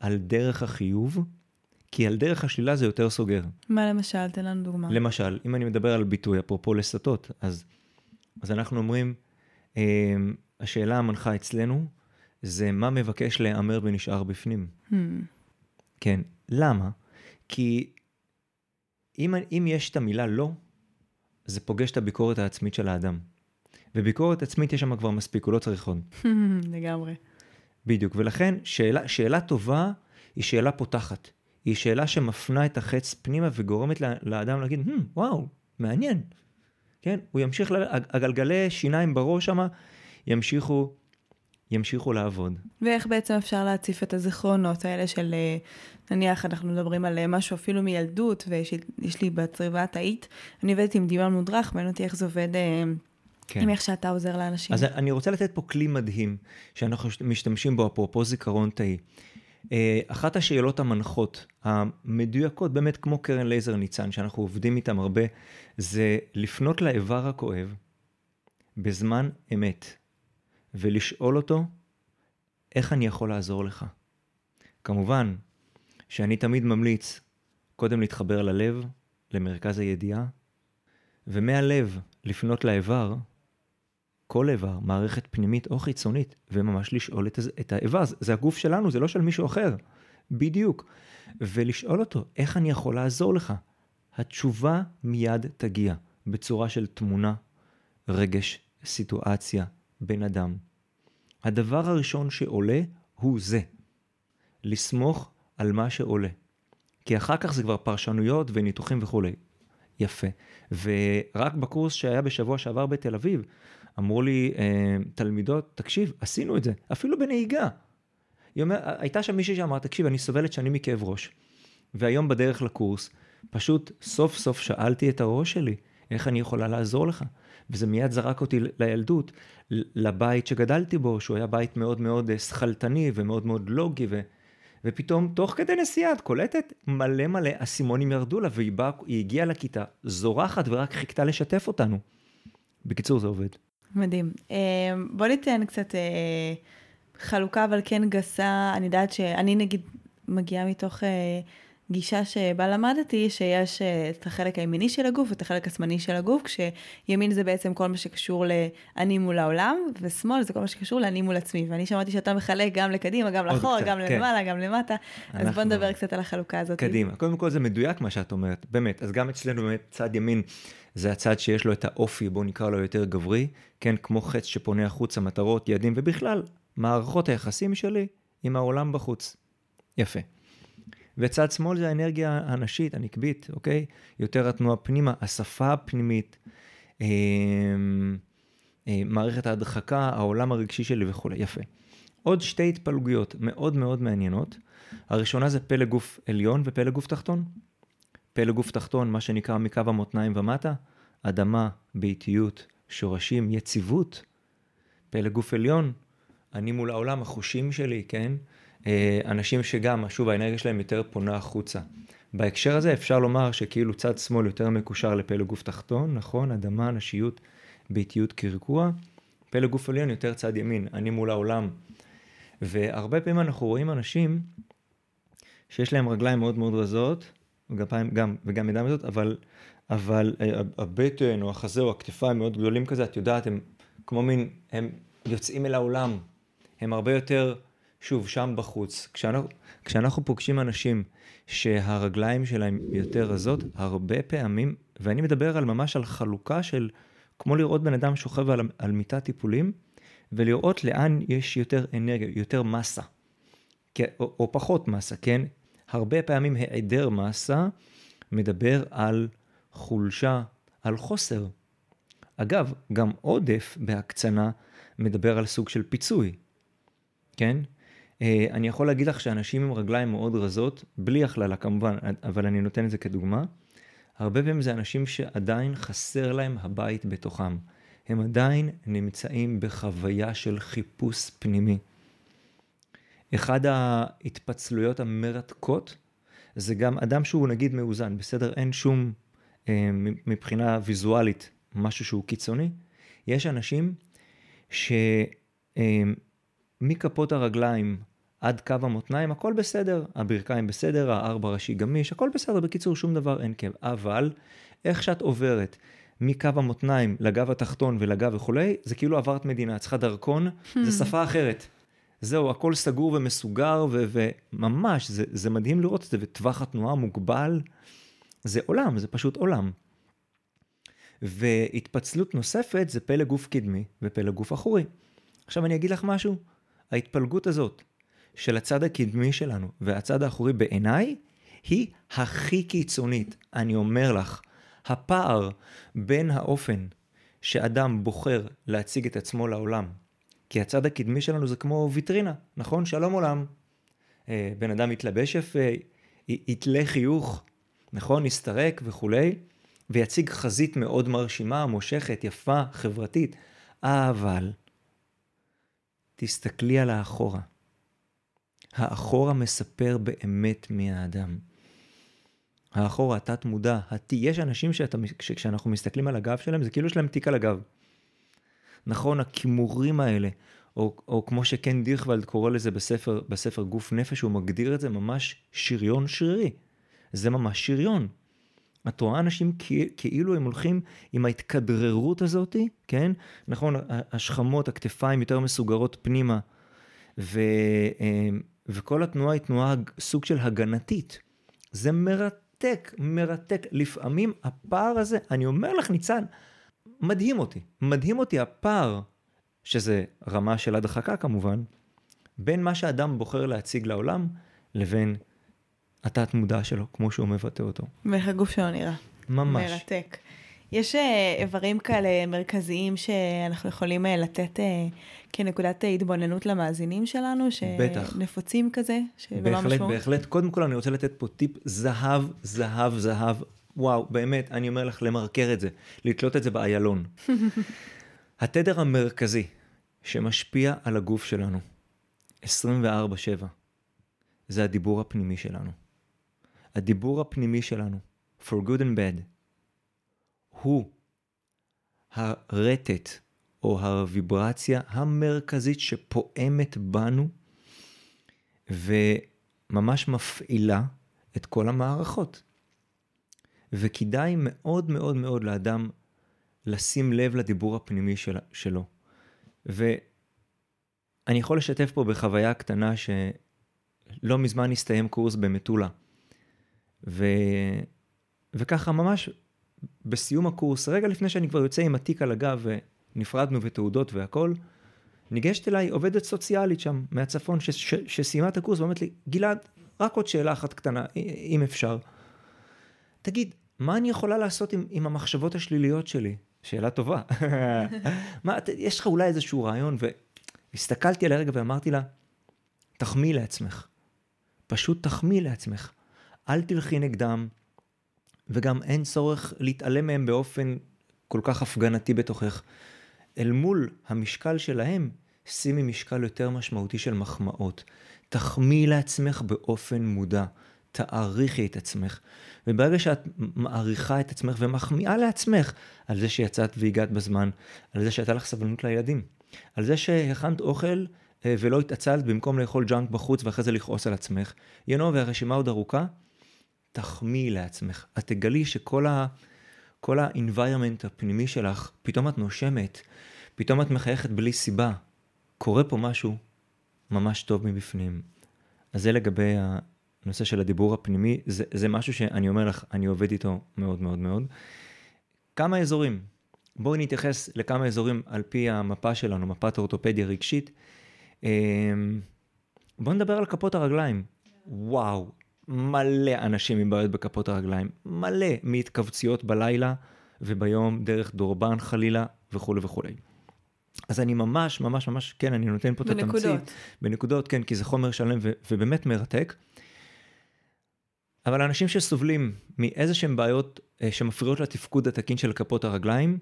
על דרך החיוב, כי על דרך השלילה זה יותר סוגר. מה למשל? תן לנו דוגמה. למשל, אם אני מדבר על ביטוי, אפרופו לסתות, אז אנחנו אומרים, השאלה המנחה אצלנו, זה מה מבקש לאמר ונשאר בפנים. כן, למה? כי אם יש את המילה לא, זה פוגש את הביקורת העצמית של האדם. וביקורת עצמית יש שם כבר מספיק, הוא לא צריך עוד. לגמרי. בדיוק, ולכן שאלה טובה היא שאלה פותחת. היא שאלה שמפנה את החץ פנימה וגורמת לאדם להגיד, וואו, מעניין. כן, הוא ימשיך, הגלגלי שיניים בראש שמה, ימשיכו לעבוד. ואיך בעצם אפשר להציף את הזיכרונות האלה של, נניח אנחנו מדברים על משהו אפילו מילדות, ויש לי בצריבה תאית, אני עובדת עם דמיון מודרך, מעניין אותי איך זה עובד, כן. עם איך שאתה עוזר לאנשים. אז אני רוצה לתת פה כלי מדהים, שאנחנו משתמשים בו אפרופו זיכרון תאי. אחת השאלות המנחות, המדויקות, באמת כמו קרן לייזר ניצן, שאנחנו עובדים איתם הרבה, זה לפנות לאיבר הכואב, בזמן אמת, ולשאול אותו, איך אני יכול לעזור לך? כמובן, שאני תמיד ממליץ, קודם להתחבר ללב, למרכז הידיעה, ומהלב לפנות לאיבר, כל איבר, מערכת פנימית או חיצונית, וממש לשאול את האיבר, זה הגוף שלנו, זה לא של מישהו אחר, בדיוק, ולשאול אותו, איך אני יכול לעזור לך? התשובה מיד תגיע, בצורה של תמונה, רגש, סיטואציה, בן אדם. הדבר הראשון שעולה הוא זה. לסמוך על מה שעולה. כי אחר כך זה כבר פרשנויות וניתוחים וכו'. יפה. ורק בקורס שהיה בשבוע שעבר בתל אביב, אמרו לי תלמידות, תקשיב, עשינו את זה. אפילו בנהיגה. היא אומרת, הייתה שם מישהי שאמרה, תקשיב, אני סובלת שאני מכאב ראש. והיום בדרך לקורס, פשוט סוף סוף שאלתי את הראש שלי, איך אני יכולה לעזור לך? וזה מיד זרק אותי לילדות, לבית שגדלתי בו, שהוא היה בית מאוד מאוד שחלטני ומאוד מאוד לוגי, ופתאום תוך כדי נסיעה, את קולטת מלא מלא אסימונים ירדו לה, והיא הגיעה לכיתה, זורחת ורק חיכתה לשתף אותנו. בקיצור זה עובד. מדהים. בוא ניתן קצת חלוקה, אבל כן גסה, אני יודעת שאני נגיד מגיעה מתוך גישה שבה למדתי שיש את החלק הימיני של הגוף ואת החלק השמאלי של הגוף, כשימין זה בעצם כל מה שקשור לאני מול העולם, ושמאל זה כל מה שקשור לאני מול עצמי. ואני שמעתי שאתה מחלק גם לקדימה, גם לאחור, גם למעלה, גם למטה. אז בוא נדבר קצת על החלוקה הזאת. קדימה. קודם כל זה מדויק מה שאת אומרת, באמת. אז גם אצלנו באמת צד ימין זה הצד שיש לו את האופי, בוא נקרא לו יותר גברי, כן, כמו חץ שפונה החוץ, המטרות, יעדים, ובכלל, מערכות היחסים שלי עם העולם בחוץ. יפה. וצד שמאל זה האנרגיה הנשית, הנקבית, אוקיי? יותר התנועה פנימה, השפה הפנימית, מערכת ההדחקה, העולם הרגשי שלי וכו'. יפה. עוד שתי התפלגויות מאוד מאוד מעניינות. הראשונה זה פלג גוף עליון ופלג גוף תחתון. פלג גוף תחתון, מה שנקרא מקו המותניים ומטה, אדמה, ביתיות, שורשים, יציבות. פלג גוף עליון, אני מול העולם, החושים שלי, כן? אנשים שגם, שוב, האנרגיה שלהם יותר פונה החוצה. בהקשר הזה אפשר לומר שכאילו צד שמאל יותר מקושר לפלג גוף תחתון, נכון? אדמה, נשיות, ביתיות, קרקוע. פלג גוף עליון יותר צד ימין, אני מול העולם. והרבה פעמים אנחנו רואים אנשים שיש להם רגליים מאוד מאוד רזות, וגם ידיים רזות, אבל הבטן או החזה או הכתפיים מאוד גדולים כזה, את יודעת, הם כמו מין, הם יוצאים אל העולם, הם הרבה יותר... שוב, שם בחוץ, כשאנחנו פוגשים אנשים שהרגליים שלהם יותר רזות, הרבה פעמים, ואני מדבר על ממש על חלוקה של, כמו לראות בן אדם שוכב על מיטה טיפולים, ולראות לאן יש יותר אנרגיה, יותר מסה, או פחות מסה, כן? הרבה פעמים היעדר מסה מדבר על חולשה, על חוסר. אגב, גם עודף בהקצנה מדבר על סוג של פיצוי, כן? אני יכול להגיד לך שאנשים עם רגליים מאוד רזות, בלי הכללה כמובן, אבל אני נותן את זה כדוגמה, הרבה פעמים זה אנשים שעדיין חסר להם הבית בתוכם. הם עדיין נמצאים בחוויה של חיפוש פנימי. אחד ההתפצלויות המרתקות, זה גם אדם שהוא נגיד מאוזן, בסדר, אין שום מבחינה ויזואלית, משהו שהוא קיצוני. יש אנשים מכפות הרגליים עד קו המותניים, הכל בסדר, הברכיים בסדר, הארבע ראשי גמיש, הכל בסדר, בקיצור שום דבר אין כאב, אבל איך שאת עוברת מקו המותניים לגב התחתון ולגב וכו', זה כאילו עברת מדינה, צריכה דרכון, זה שפה אחרת. זהו, הכל סגור ומסוגר, וממש, זה מדהים לראות את זה, וטווח התנועה מוגבל, זה עולם, זה פשוט עולם. והתפצלות נוספת זה פלא גוף קדמי ופלא גוף אחורי. עכשיו אני אגיד לך משהו, ההתפלגות הזאת של הצד הקדמי שלנו והצד האחורי בעיניי היא הכי קיצונית. אני אומר לך, הפער בין האופן שאדם בוחר להציג את עצמו לעולם, כי הצד הקדמי שלנו זה כמו ויטרינה, נכון? שלום עולם. בן אדם יתלבש יפה, יתלה חיוך, נכון? יסתרק וכולי, ויציג חזית מאוד מרשימה, מושכת, יפה, חברתית, אבל... תסתכלי על האחורה. האחורה מספר באמת מי האדם. האחורה, התת מודע, יש אנשים שכשאנחנו מסתכלים על הגב שלהם, זה כאילו יש להם תיק על הגב. נכון, הכימורים האלה, או כמו שכן דיכוולד קורא לזה בספר גוף נפש, הוא מגדיר את זה ממש שריון שרירי. זה ממש שריון. את רואה אנשים כאילו הם הולכים עם ההתכדררות הזאת, כן? נכון, השכמות, הכתפיים יותר מסוגרות פנימה, וכל התנועה היא תנועה סוג של הגנתית. זה מרתק, מרתק. לפעמים הפער הזה, אני אומר לך ניצן, מדהים אותי הפער, שזה רמה של הדחקה כמובן, בין מה שאדם בוחר להציג לעולם, לבין התת מודע שלו, כמו שהוא מבטא אותו. ואיך הגוף שלו נראה. ממש. מרתק. יש איברים כאלה מרכזיים שאנחנו יכולים לתת כנקודת התבוננות למאזינים שלנו, שנפוצים כזה? בהחלט, בהחלט. קודם כל אני רוצה לתת פה טיפ זהב, זהב, זהב. וואו, באמת, אני אומר לך למרקר את זה, לתלות את זה באיילון. התדר המרכזי שמשפיע על הגוף שלנו, 24/7, זה הדיבור הפנימי שלנו. הדיבור הפנימי שלנו, for good and bad, הוא הרטט או הוויברציה המרכזית שפועמת בנו וממש מפעילה את כל המערכות. וכדאי מאוד מאוד מאוד לאדם לשים לב לדיבור הפנימי שלו. ואני יכול לשתף פה בחוויה קטנה שלא מזמן הסתיים קורס במטולה. וככה ממש בסיום הקורס, רגע לפני שאני כבר יוצא עם התיק על הגב ונפרדנו ותעודות והכל, ניגשת אליי עובדת סוציאלית שם מהצפון שסיימה את הקורס ואומרת לי, גלעד, רק עוד שאלה אחת קטנה, אם אפשר. תגיד, מה אני יכולה לעשות עם המחשבות השליליות שלי? שאלה טובה. יש לך אולי איזשהו רעיון? והסתכלתי עליה רגע ואמרתי לה, תחמיא לעצמך. פשוט תחמיא לעצמך. אל תלכי נגדם, וגם אין צורך להתעלם מהם באופן כל כך הפגנתי בתוכך. אל מול המשקל שלהם, שימי משקל יותר משמעותי של מחמאות. תחמיא לעצמך באופן מודע. תעריכי את עצמך. וברגע שאת מעריכה את עצמך ומחמיאה לעצמך, על זה שיצאת והגעת בזמן, על זה שהייתה לך סבלנות לילדים, על זה שהכנת אוכל ולא התעצלת במקום לאכול ג'אנק בחוץ ואחרי זה לכעוס על עצמך, והרשימה עוד ארוכה, תחמיאי לעצמך. את תגלי שכל כל ה-environment הפנימי שלך, פתאום את נושמת, פתאום את מחייכת בלי סיבה. קורה פה משהו ממש טוב מבפנים. אז זה לגבי הנושא של הדיבור הפנימי, זה משהו שאני אומר לך, אני עובד איתו מאוד מאוד מאוד. כמה אזורים, בואו נתייחס לכמה אזורים על פי המפה שלנו, מפת אורתופדיה רגשית. בואו נדבר על כפות הרגליים. וואו, מלא אנשים עם בעיות בכפות הרגליים, מלא מהתכווציות בלילה וביום דרך דורבן חלילה וכו' וכו'. אז אני ממש, ממש, ממש, כן, אני נותן פה את התמצית. בנקודות, כן, כי זה חומר שלם ובאמת מרתק. אבל האנשים שסובלים מאיזשהם בעיות שמפריעות לתפקוד התקין של כפות הרגליים,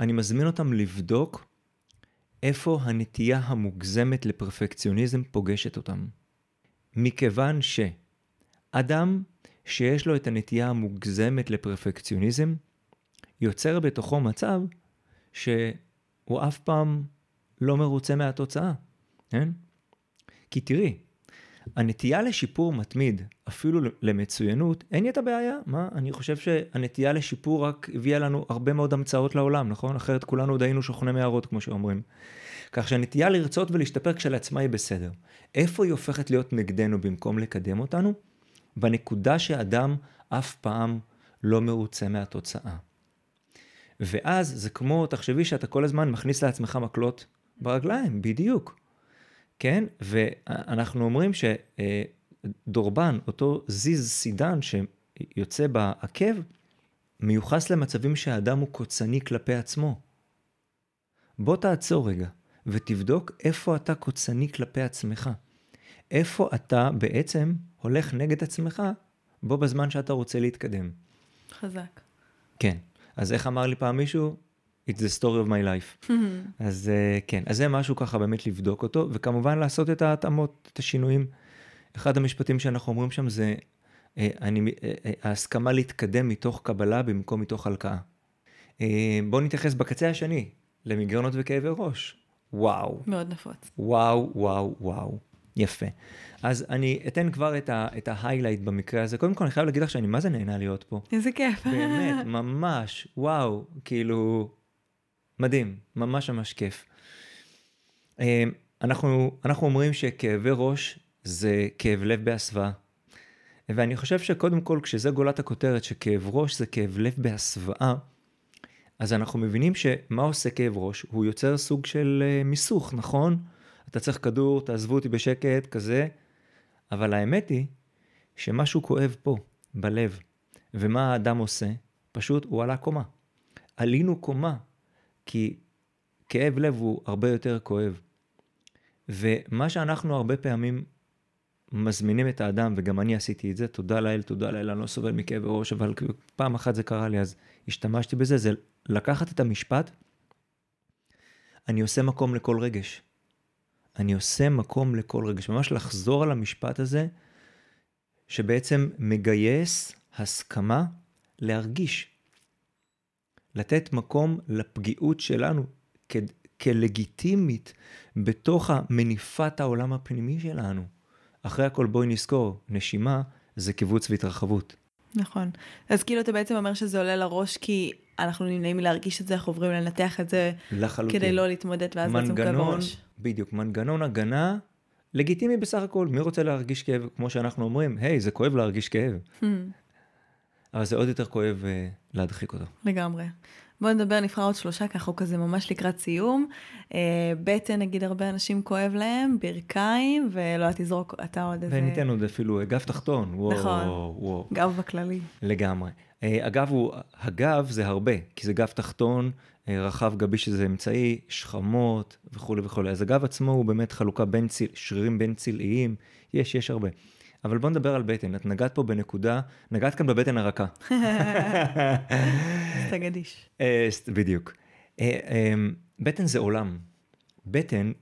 אני מזמין אותם לבדוק איפה הנטייה המוגזמת לפרפקציוניזם פוגשת אותם. מכיוון שאדם שיש לו את הנטייה המוגזמת לפרפקציוניזם, יוצר בתוכו מצב שהוא אף פעם לא מרוצה מהתוצאה. כן? כי תראי, הנטייה לשיפור מתמיד, אפילו למצוינות, אין את הבעיה. מה? אני חושב שהנטייה לשיפור רק הביאה לנו הרבה מאוד המצאות לעולם, נכון? אחרת כולנו עוד היינו שוכני מערות, כמו שאומרים. כך שהנטייה לרצות ולהשתפר כשלעצמה היא בסדר. איפה היא הופכת להיות נגדנו במקום לקדם אותנו? בנקודה שאדם אף פעם לא מרוצה מהתוצאה. ואז זה כמו, תחשבי שאתה כל הזמן מכניס לעצמך מקלות ברגליים, בדיוק. כן, ואנחנו אומרים שדורבן, אותו זיז סידן שיוצא בעקב, מיוחס למצבים שהאדם הוא קוצני כלפי עצמו. בוא תעצור רגע ותבדוק איפה אתה קוצני כלפי עצמך. איפה אתה בעצם הולך נגד עצמך בו בזמן שאתה רוצה להתקדם. חזק. כן, אז איך אמר לי פעם מישהו? It's the story of my life. אז כן, אז זה משהו ככה באמת לבדוק אותו, וכמובן לעשות את ההתאמות, את השינויים. אחד המשפטים שאנחנו אומרים שם זה, ההסכמה להתקדם מתוך קבלה במקום מתוך הלקאה. בואו נתייחס בקצה השני, למיגרנות וכאבי ראש. וואו. מאוד נפוץ. וואו, וואו, וואו. יפה. אז אני אתן כבר את ההיילייט במקרה הזה. קודם כל, אני חייב להגיד לך שאני מה זה נהנה להיות פה. איזה כיף. באמת, ממש, וואו, כאילו... מדהים, ממש ממש כיף. אנחנו אומרים שכאבי ראש זה כאב לב בהסוואה. ואני חושב שקודם כל, כשזה גולת הכותרת, שכאב ראש זה כאב לב בהסוואה, אז אנחנו מבינים שמה עושה כאב ראש? הוא יוצר סוג של מיסוך, נכון? אתה צריך כדור, תעזבו אותי בשקט, כזה. אבל האמת היא שמשהו כואב פה, בלב. ומה האדם עושה? פשוט הוא עלה קומה. עלינו קומה. כי כאב לב הוא הרבה יותר כואב. ומה שאנחנו הרבה פעמים מזמינים את האדם, וגם אני עשיתי את זה, תודה לאל, אני לא סובל מכאב ראש, אבל פעם אחת זה קרה לי, אז השתמשתי בזה, זה לקחת את המשפט, אני עושה מקום לכל רגש. אני עושה מקום לכל רגש. ממש לחזור על המשפט הזה, שבעצם מגייס הסכמה להרגיש. לתת מקום לפגיעות שלנו כלגיטימית בתוך מניפת העולם הפנימי שלנו. אחרי הכל בואי נזכור, נשימה זה קיבוץ והתרחבות. נכון. אז כאילו אתה בעצם אומר שזה עולה לראש כי אנחנו נמנעים להרגיש את זה, אנחנו עוברים לנתח את זה לחלוטין. כדי לא להתמודד ואז בעצם כאב ראש. בדיוק, מנגנון הגנה לגיטימי בסך הכל. מי רוצה להרגיש כאב? כמו שאנחנו אומרים, היי, זה כואב להרגיש כאב. אבל זה עוד יותר כואב להדחיק אותו. לגמרי. בואו נדבר, נבחר עוד שלושה, ככה הוא כזה ממש לקראת סיום. בטן, נגיד, הרבה אנשים כואב להם, ברכיים, ולא, תזרוק, אתה עוד איזה... וניתן עוד אפילו גב תחתון. נכון, וואו. גב בכללי. לגמרי. הגב זה הרבה, כי זה גב תחתון, רחב גבי שזה אמצעי, שכמות וכו' וכו'. אז הגב עצמו הוא באמת חלוקה בין שרירים בין צילאיים, יש הרבה. אבל בואו נדבר על בטן. את נגעת פה בנקודה, נגעת כאן בבטן הרכה. סטגדיש. בדיוק. בטן זה עולם. בטן,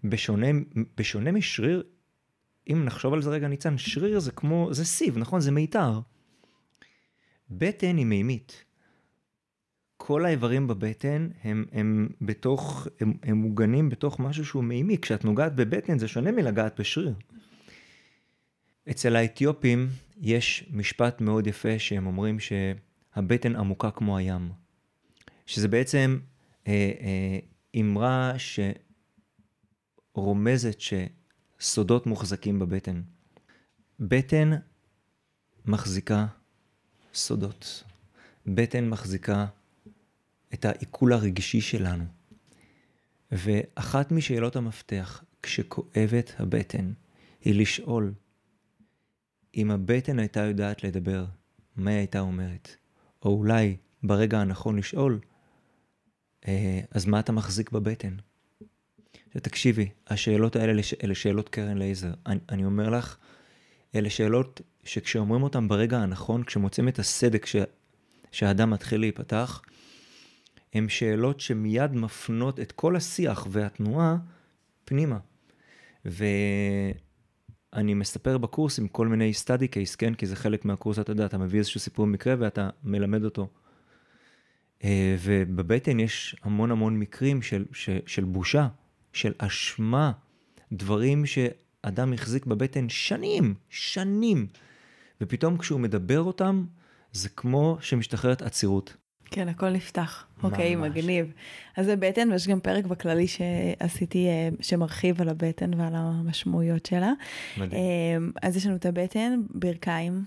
בשונה משריר, אם נחשוב על זה רגע ניצן, שריר זה כמו, זה סיב, נכון? זה מיתר. בטן היא מימית. כל האיברים בבטן הם מוגנים בתוך משהו שהוא מימי. כשאת נוגעת בבטן זה שונה מלגעת בשריר. אצל האתיופים יש משפט מאוד יפה שהם אומרים שהבטן עמוקה כמו הים. שזה בעצם אמרה שרומזת שסודות מוחזקים בבטן. בטן מחזיקה סודות. בטן מחזיקה את העיכול הרגשי שלנו. ואחת משאלות המפתח כשכואבת הבטן היא לשאול אם הבטן הייתה יודעת לדבר, מה הייתה אומרת? או אולי ברגע הנכון לשאול, אז מה אתה מחזיק בבטן? תקשיבי, השאלות האלה, אלה שאלות קרן לייזר. אני אומר לך, אלה שאלות שכשאומרים אותם ברגע הנכון, כשמוצאים את הסדק שהאדם מתחיל להיפתח, הן שאלות שמיד מפנות את כל השיח והתנועה פנימה. אני מספר בקורס עם כל מיני סטאדי קייס, כן? כי זה חלק מהקורס, אתה יודע, אתה מביא איזשהו סיפור מקרה ואתה מלמד אותו. ובבטן יש המון מקרים של בושה, של אשמה, דברים שאדם החזיק בבטן שנים. ופתאום כשהוא מדבר אותם, זה כמו שמשתחררת עצירות. כן, הכל נפתח. אוקיי, מגניב. אז זה בטן, ויש גם פרק בכללי שעשיתי, שמרחיב על הבטן ועל המשמעויות שלה. מדהים. אז יש לנו את הבטן, ברכיים.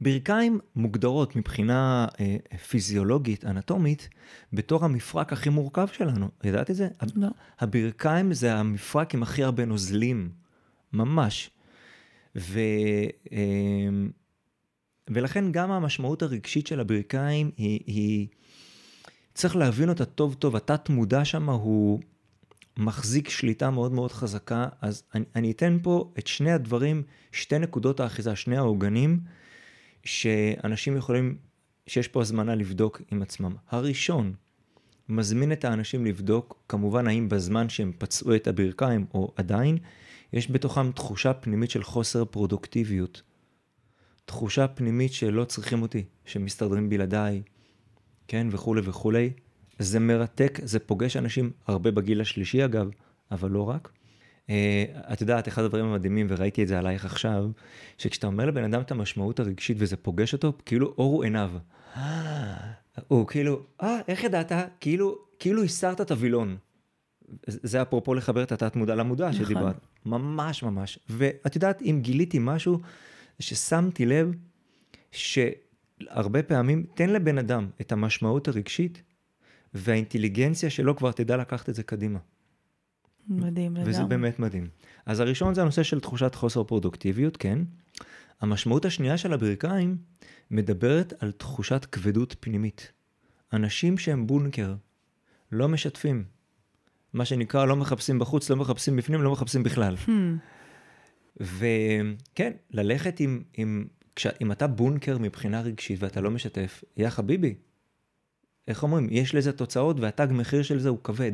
ברכיים מוגדרות מבחינה פיזיולוגית, אנטומית, בתור המפרק הכי מורכב שלנו. ידעת את זה? לא. הברכיים זה המפרק עם הכי הרבה נוזלים. ממש. ולכן גם המשמעות הרגשית של הברכיים היא צריך להבין אותה טוב, התת מודע שמה הוא מחזיק שליטה מאוד חזקה, אז אני אתן פה את שני הדברים, שתי נקודות האחיזה, שני העוגנים, שאנשים יכולים, שיש פה הזמנה לבדוק עם עצמם. הראשון, מזמין את האנשים לבדוק, כמובן האם בזמן שהם פצעו את הברכיים או עדיין, יש בתוכם תחושה פנימית של חוסר פרודוקטיביות. תחושה פנימית שלא צריכים אותי, שמסתדרים בלעדיי, כן, וכו'. זה מרתק, זה פוגש אנשים הרבה בגיל השלישי אגב, אבל לא רק. את יודעת, אחד הדברים המדהימים, וראיתי את זה עלייך עכשיו, שכשאתה אומר לבן אדם את המשמעות הרגשית וזה פוגש אותו, כאילו אורו עיניו. הוא כאילו, איך ידעת? כאילו הסרת את הווילון. זה אפרופו לחבר את התת מודע למודע שדיברת. ממש. ואת יודעת, אם גיליתי משהו, ששמתי לב שהרבה פעמים תן לבן אדם את המשמעות הרגשית והאינטליגנציה שלו כבר תדע לקחת את זה קדימה. מדהים לגמרי. וזה באמת מדהים. אז הראשון זה הנושא של תחושת חוסר פרודוקטיביות, כן. המשמעות השנייה של הברכיים מדברת על תחושת כבדות פנימית. אנשים שהם בונקר לא משתפים. מה שנקרא לא מחפשים בחוץ, לא מחפשים בפנים, לא מחפשים בכלל. וכן, ללכת אם אתה בונקר מבחינה רגשית ואתה לא משתף, יא חביבי, איך אומרים? יש לזה תוצאות והתג מחיר של זה הוא כבד.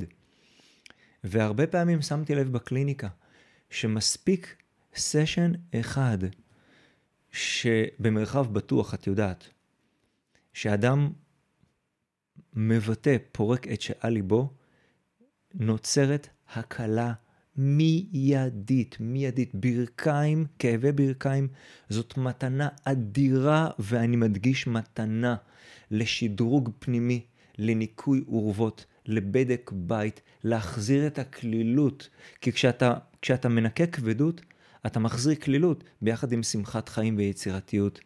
והרבה פעמים שמתי לב בקליניקה שמספיק סשן אחד שבמרחב בטוח, את יודעת, שאדם מבטא, פורק את שאלי בו, נוצרת הקלה מיידית, ברכיים, כאבי ברכיים, זאת מתנה אדירה, ואני מדגיש מתנה, לשדרוג פנימי, לניקוי אורוות, לבדק בית, להחזיר את הכלילות, כי כשאתה מנקה כבדות, אתה מחזיר כלילות, ביחד עם שמחת חיים ויצירתיות,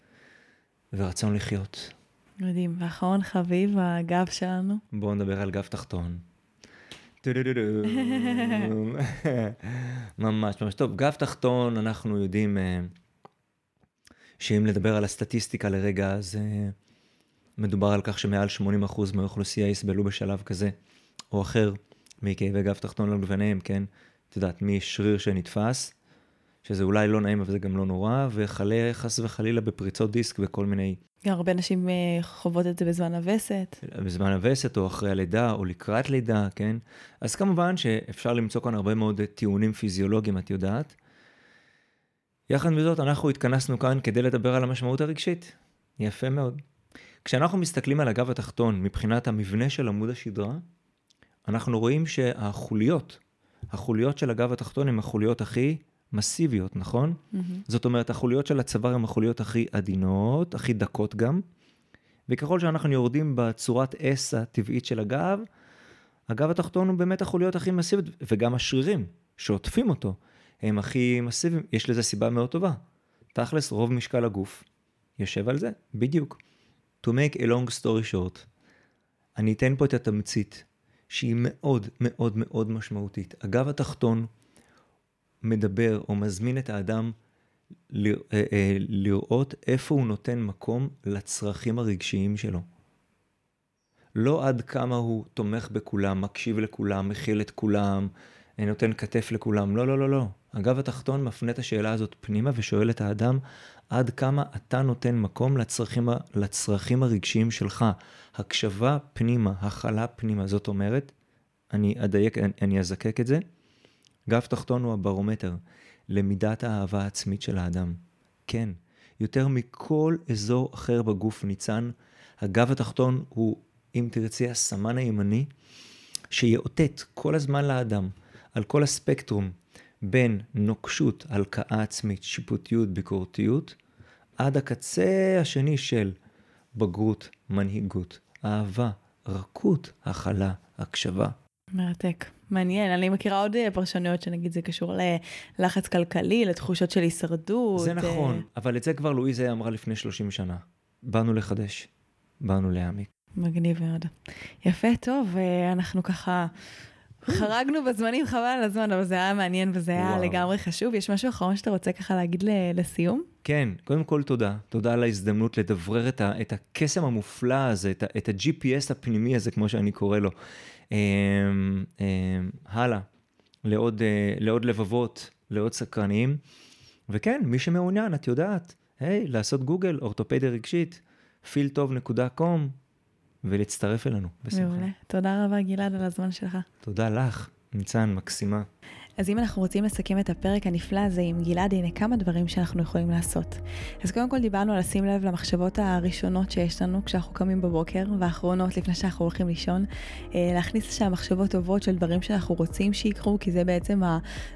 ורצון לחיות. מדהים, ואחרון חביב, הגב שלנו. בואו נדבר על גב תחתון. ממש טוב. גב תחתון, אנחנו יודעים שאם לדבר על הסטטיסטיקה לרגע, אז מדובר על כך שמעל 80% מהאוכלוסייה יסבלו בשלב כזה או אחר מכאבי גב תחתון לגווניהם, כן? את יודעת, משריר שנתפס, שזה אולי לא נעים, אבל זה גם לא נורא, וחלה חס וחלילה בפריצות דיסק וכל מיני. גם הרבה נשים חוות את זה בזמן הווסת. בזמן הווסת, או אחרי הלידה, או לקראת לידה, כן? אז כמובן שאפשר למצוא כאן הרבה מאוד טיעונים פיזיולוגיים, את יודעת. יחד מזאת, אנחנו התכנסנו כאן כדי לדבר על המשמעות הרגשית. יפה מאוד. כשאנחנו מסתכלים על הגב התחתון, מבחינת המבנה של עמוד השדרה, אנחנו רואים שהחוליות של הגב התחתון הן החוליות הכי מסיביות, נכון? Mm-hmm. זאת אומרת, החוליות של הצוואר הן החוליות הכי עדינות, הכי דקות גם, וככל שאנחנו יורדים בצורת S הטבעית של הגב, הגב התחתון הוא באמת החוליות הכי מסיביות, וגם השרירים שעוטפים אותו, הם הכי מסיביים, יש לזה סיבה מאוד טובה. תכלס, רוב משקל הגוף יושב על זה, בדיוק. To make a long story short, אני אתן פה את התמצית, שהיא מאוד מאוד מאוד משמעותית. הגב התחתון מדבר או מזמין את האדם לראות איפה הוא נותן מקום לצרכים הרגשיים שלו. לא עד כמה הוא תומך בכולם, מקשיב לכולם, מכיל את כולם, נותן כתף לכולם. לא, לא, לא, לא. הגב התחתון מפנה את השאלה הזאת פנימה ושואל את האדם עד כמה אתה נותן מקום לצרכים הרגשיים שלך. הקשבה פנימה, הכלה פנימה. זאת אומרת, אני אזקק את זה. גב תחתון הוא הברומטר, למידת האהבה העצמית של האדם. כן, יותר מכל אזור אחר בגוף ניצן, הגב התחתון הוא, אם תרצי, הסמן הימני, שיעוטט כל הזמן לאדם, על כל הספקטרום, בין נוקשות, הלקאה עצמית, שיפוטיות, ביקורתיות, עד הקצה השני של בגרות, מנהיגות, אהבה, רכות, הכלה, הקשבה. מרתק. מעניין, אני מכירה עוד פרשנויות שנגיד זה קשור ללחץ כלכלי, לתחושות של הישרדות. זה נכון, אבל את זה כבר לואיזה אמרה לפני 30 שנה. באנו לחדש, באנו להעמיק. מגניב מאוד. יפה, טוב, אנחנו ככה חרגנו בזמנים, חבל על הזמן, אבל זה היה מעניין וזה היה לגמרי חשוב. יש משהו אחרון שאתה רוצה ככה להגיד לסיום? כן, קודם כל תודה. תודה על ההזדמנות לדברר את הקסם המופלא הזה, את ה-GPS הפנימי הזה, כמו שאני קורא לו. הלאה, לעוד לבבות, לעוד סקרנים. וכן, מי שמעוניין, את יודעת, לעשות גוגל, אורתופדיה רגשית, feeltov.com, ולהצטרף אלינו, בשמחה. מעולה. תודה רבה, גלעד, על הזמן שלך. תודה לך, ניצן, מקסימה. אז אם אנחנו רוצים לסכם את הפרק הנפלא הזה עם גלעד, הנה כמה דברים שאנחנו יכולים לעשות. אז קודם כל דיברנו על לשים לב למחשבות הראשונות שיש לנו כשאנחנו קמים בבוקר, והאחרונות לפני שאנחנו הולכים לישון, להכניס לשם מחשבות טובות של דברים שאנחנו רוצים שיקרו, כי זה בעצם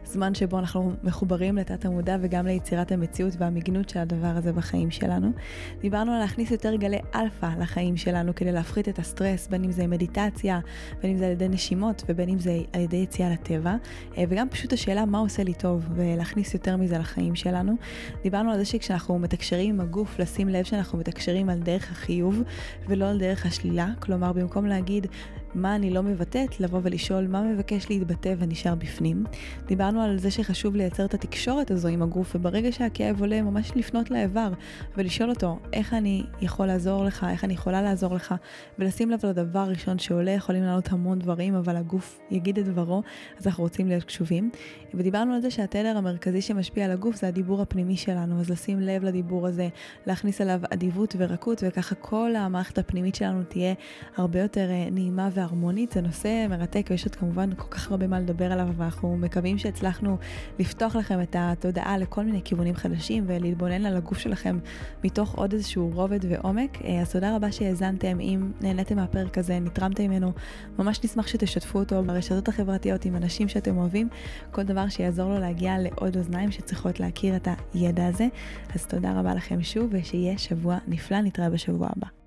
הזמן שבו אנחנו מחוברים לתת המודע וגם ליצירת המציאות והמגנות של הדבר הזה בחיים שלנו. דיברנו על להכניס יותר גלי אלפא לחיים שלנו כדי להפחית את הסטרס, בין אם זה מדיטציה, בין אם זה על ידי נשימות, ובין אם זה על ידי יציאה לטבע, וגם פשוט השאלה מה עושה לי טוב, ולהכניס יותר מזה לחיים שלנו. דיברנו על זה שכשאנחנו מתקשרים עם הגוף, לשים לב שאנחנו מתקשרים על דרך החיוב, ולא על דרך השלילה. כלומר, במקום להגיד מה אני לא מבטאת, לבוא ולשאול מה מבקש להתבטא ונשאר בפנים. דיברנו על זה שחשוב לייצר את התקשורת הזו עם הגוף, וברגע שהכאב עולה, ממש לפנות לאיבר, ולשאול אותו, איך אני יכול לעזור לך, איך אני יכולה לעזור לך, ולשים לב לדבר הראשון שעולה. יכולים לעלות המון דברים, אבל הגוף יגיד את דברו, אז אנחנו רוצים להיות קשובים. ודיברנו על זה שהתדר המרכזי שמשפיע על הגוף זה הדיבור הפנימי שלנו, אז לשים לב לדיבור הזה, להכניס עליו אדיבות ורקות, וככה כל המערכת הפנימית שלנו תהיה הרבה יותר נעימה והרמונית, זה נושא מרתק, ויש עוד כמובן כל כך הרבה מה לדבר עליו, ואנחנו מקווים שהצלחנו לפתוח לכם את התודעה לכל מיני כיוונים חדשים, ולהתבונן על הגוף שלכם מתוך עוד איזשהו רובד ועומק. אז תודה רבה שהאזנתם, אם נהנתם מהפרק הזה, נתרמתם ממנו, ממש נשמח שתשתפו אותו ברשתות החברתיות עם אנשים שאתם אוהבים, כל דבר שיעזור לו להגיע לעוד אוזניים שצריכות להכיר את הידע הזה. אז תודה רבה לכם שוב, ושיהיה שבוע נפלא, נתראה בשבוע הבא.